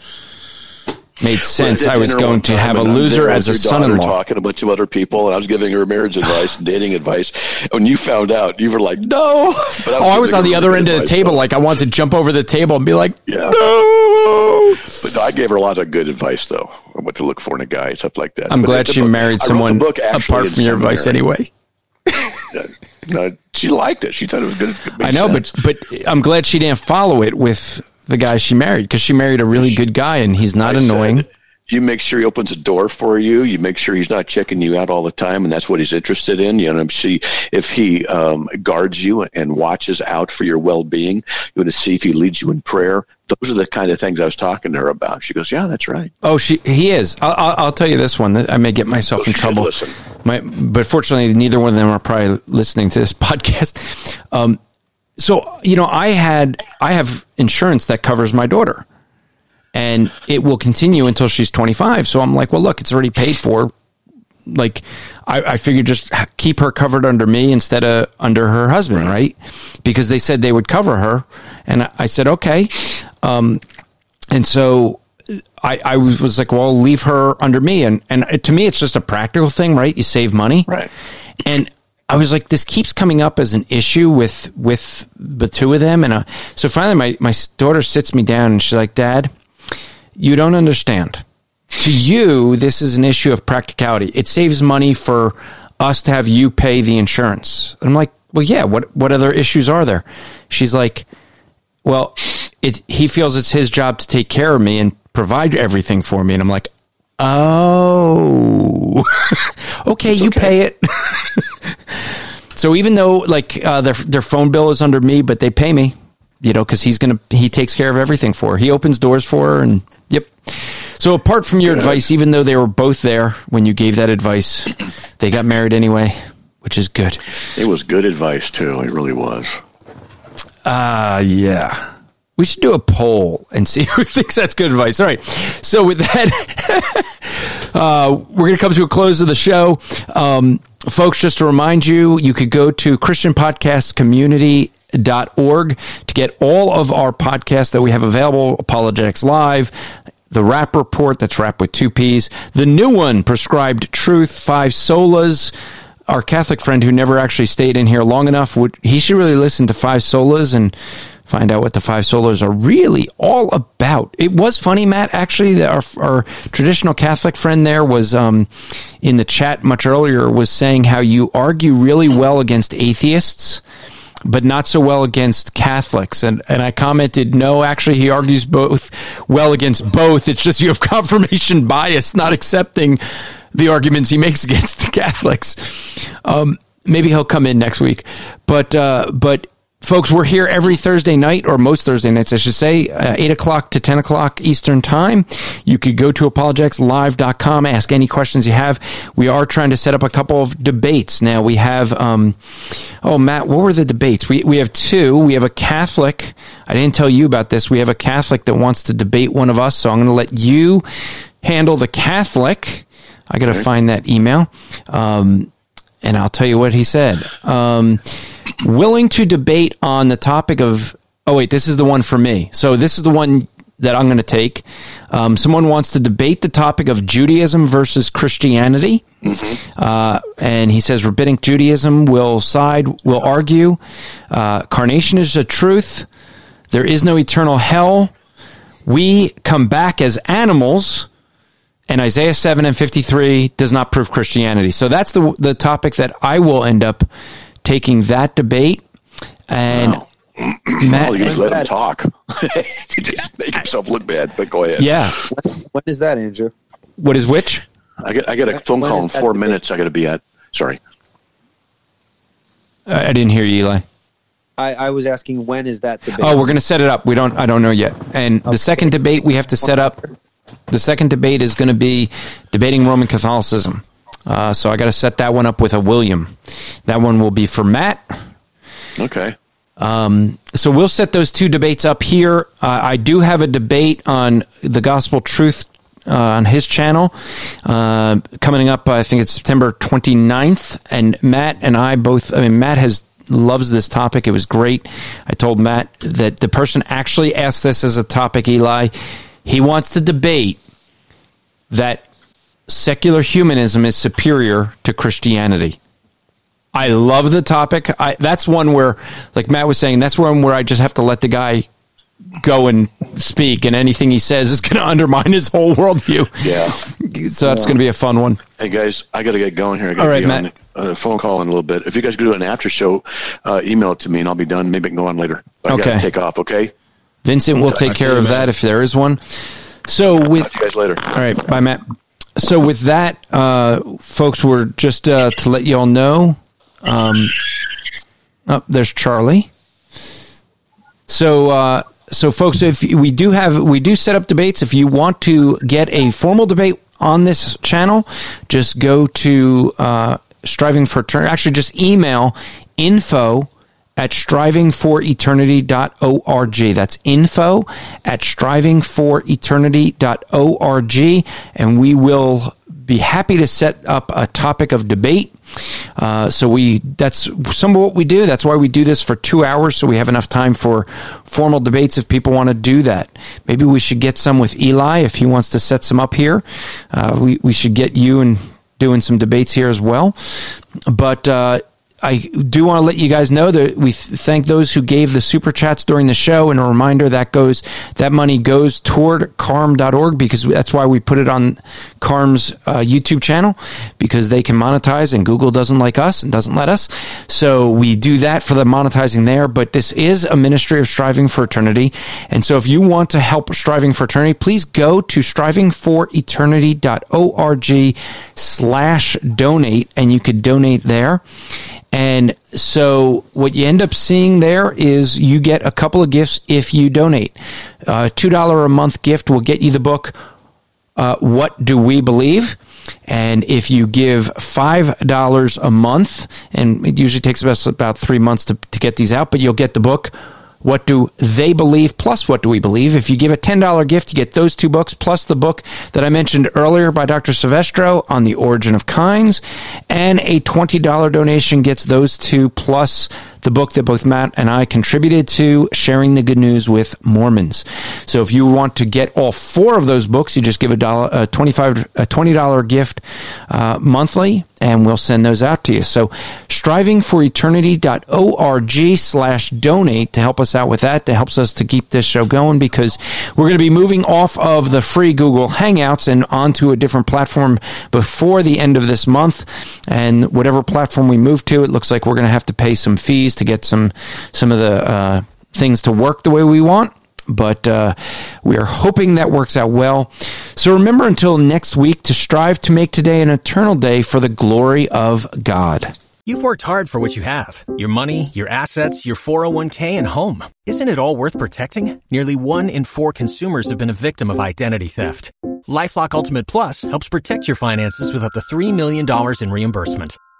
made sense, well, I was going to have a loser as a son-in-law. Talking about two other people, and I was giving her marriage advice and dating advice. When you found out, you were like, "No!" But I was oh, I was on the other end of the table, though. Like I wanted to jump over the table and be like, yeah. "No!" But no, I gave her a lot of good advice, though, on what to look for in a guy, stuff like that. I'm but glad she book, married someone apart from your advice, anyway. No, she liked it. She thought it was good. It I know, sense. but but I'm glad she didn't follow it with the guy she married, because she married a really good guy, and he's not I annoying. Said, you make sure he opens a door for you. You make sure he's not checking you out all the time, and that's what he's interested in. You know, see if he um, guards you and watches out for your well-being. You want to see if he leads you in prayer. Those are the kind of things I was talking to her about. She goes, "Yeah, that's right." Oh, she he is. I'll, I'll, I'll tell you this one. I may get myself so in trouble. My, but fortunately, neither one of them are probably listening to this podcast. Um, so you know, I had I have insurance that covers my daughter, and it will continue until she's twenty-five. So I'm like, well, look, it's already paid for. Like, I, I figured just keep her covered under me instead of under her husband, right? Because they said they would cover her, and I, I said okay. Um, and so I, I was, was like, well, I'll leave her under me. And, and to me, it's just a practical thing, right? You save money. Right. And I was like, this keeps coming up as an issue with, with the two of them. And uh, so finally my, my daughter sits me down and she's like, Dad, you don't understand. To you, this is an issue of practicality. It saves money for us to have you pay the insurance. And I'm like, well, yeah, what, what other issues are there? She's like, well, it, he feels it's his job to take care of me and provide everything for me. And I'm like, oh, okay, it's you okay. Pay it. So even though like uh, their, their phone bill is under me, but they pay me, you know, because he's going to, he takes care of everything for her. He opens doors for her and yep. So apart from your yeah. advice, even though they were both there when you gave that advice, they got married anyway, which is good. It was good advice, too. It really was. Uh, yeah. We should do a poll and see who thinks that's good advice. All right. So with that, uh, we're going to come to a close of the show. Um, folks, just to remind you, you could go to Christian Podcast Community dot org to get all of our podcasts that we have available, Apologetics Live, The Rap Report, that's Rap with two Ps, the new one, Prescribed Truth, Five Solas. Our Catholic friend who never actually stayed in here long enough, would he should really listen to Five Solas and find out what the Five Solas are really all about. It was funny, Matt, actually, that our, our traditional Catholic friend there was um, in the chat much earlier was saying how you argue really well against atheists, but not so well against Catholics. And and I commented, no, actually, he argues both well against both. It's just you have confirmation bias, not accepting the arguments he makes against the Catholics. Um, maybe he'll come in next week. But, uh, but folks, we're here every Thursday night, or most Thursday nights, I should say, uh, eight o'clock to ten o'clock Eastern Time. You could go to apologetics live dot com, ask any questions you have. We are trying to set up a couple of debates now. We have, um, oh, Matt, what were the debates? We, we have two. We have a Catholic. I didn't tell you about this. We have a Catholic that wants to debate one of us, so I'm going to let you handle the Catholic. I got to find that email, um, and I'll tell you what he said. Um, willing to debate on the topic of, oh, wait, this is the one for me. So this is the one that I'm going to take. Um, someone wants to debate the topic of Judaism versus Christianity, uh, and he says rabbinic Judaism will side, will argue. Uh, carnation is the truth. There is no eternal hell. We come back as animals. And Isaiah seven and fifty-three does not prove Christianity. So that's the the topic that I will end up taking that debate. And wow. Matt, well, you just let him talk. You just make yourself look bad, but go ahead. Yeah. When, when is that, Andrew? What is which? I got I got a phone when call in four debate? minutes I got to be at. Sorry. I, I didn't hear you, Eli. I, I was asking, when is that debate? Oh, we're going to set it up. We don't. I don't know yet. And okay. The second debate we have to set up. The second debate is going to be debating Roman Catholicism. Uh, so I got to set that one up with a William. That one will be for Matt. Okay. Um, so we'll set those two debates up here. Uh, I do have a debate on the Gospel Truth uh, on his channel uh, coming up. I think it's September twenty-ninth. And Matt and I both, I mean, Matt has loves this topic. It was great. I told Matt that the person actually asked this as a topic, Eli. He wants to debate that secular humanism is superior to Christianity. I love the topic. I, that's one where, like Matt was saying, that's one where I just have to let the guy go and speak, and anything he says is going to undermine his whole worldview. Yeah. So that's yeah. going to be a fun one. Hey, guys, I got to get going here. I got All right, to be Matt. On a phone call in a little bit. If you guys could do an after show, uh, email it to me, and I'll be done. Maybe I can go on later. But okay. I got to take off, okay? Vincent will take care of that if there is one. So with you guys later. All right, bye, Matt. So with that, uh, folks, we're just uh, to let you all know. Um, oh, there's Charlie. So, uh, so folks, if we do have we do set up debates. If you want to get a formal debate on this channel, just go to uh, Striving for Eternity. Actually, just email info. At striving for eternity dot org. That's info at striving for eternity dot org. And we will be happy to set up a topic of debate. Uh, so we that's some of what we do. That's why we do this for two hours, so we have enough time for formal debates if people want to do that. Maybe we should get some with Eli if he wants to set some up here. Uh, we, we should get you and doing some debates here as well. But uh I do want to let you guys know that we thank those who gave the super chats during the show, and a reminder that goes that money goes toward C A R M dot org, because that's why we put it on C A R M's uh, YouTube channel, because they can monetize, and Google doesn't like us and doesn't let us. So we do that for the monetizing there, but this is a ministry of Striving for Eternity, and so if you want to help Striving for Eternity, please go to striving for eternity dot org slash donate, and you could donate there. And so what you end up seeing there is you get a couple of gifts if you donate. A two dollars a month gift will get you the book, uh, What Do We Believe? And if you give five dollars a month, and it usually takes us about three months to, to get these out, but you'll get the book, What Do They Believe? Plus, What Do We Believe? If you give a ten dollar gift, you get those two books, plus the book that I mentioned earlier by Doctor Silvestro on the origin of kinds. And a twenty dollar donation gets those two, plus the book that both Matt and I contributed to, Sharing the Good News with Mormons. So if you want to get all four of those books, you just give a dollar, a twenty-five, a twenty dollar gift uh, monthly, and we'll send those out to you. So striving for eternity dot org slash donate to help us out with that. That helps us to keep this show going, because we're going to be moving off of the free Google Hangouts and onto a different platform before the end of this month. And whatever platform we move to, it looks like we're going to have to pay some fees to get some some of the uh, things to work the way we want. But uh, we are hoping that works out well. So remember, until next week, to strive to make today an eternal day for the glory of God. You've worked hard for what you have, your money, your assets, your four oh one k, and home. Isn't it all worth protecting? Nearly one in four consumers have been a victim of identity theft. LifeLock Ultimate Plus helps protect your finances with up to three million dollars in reimbursement.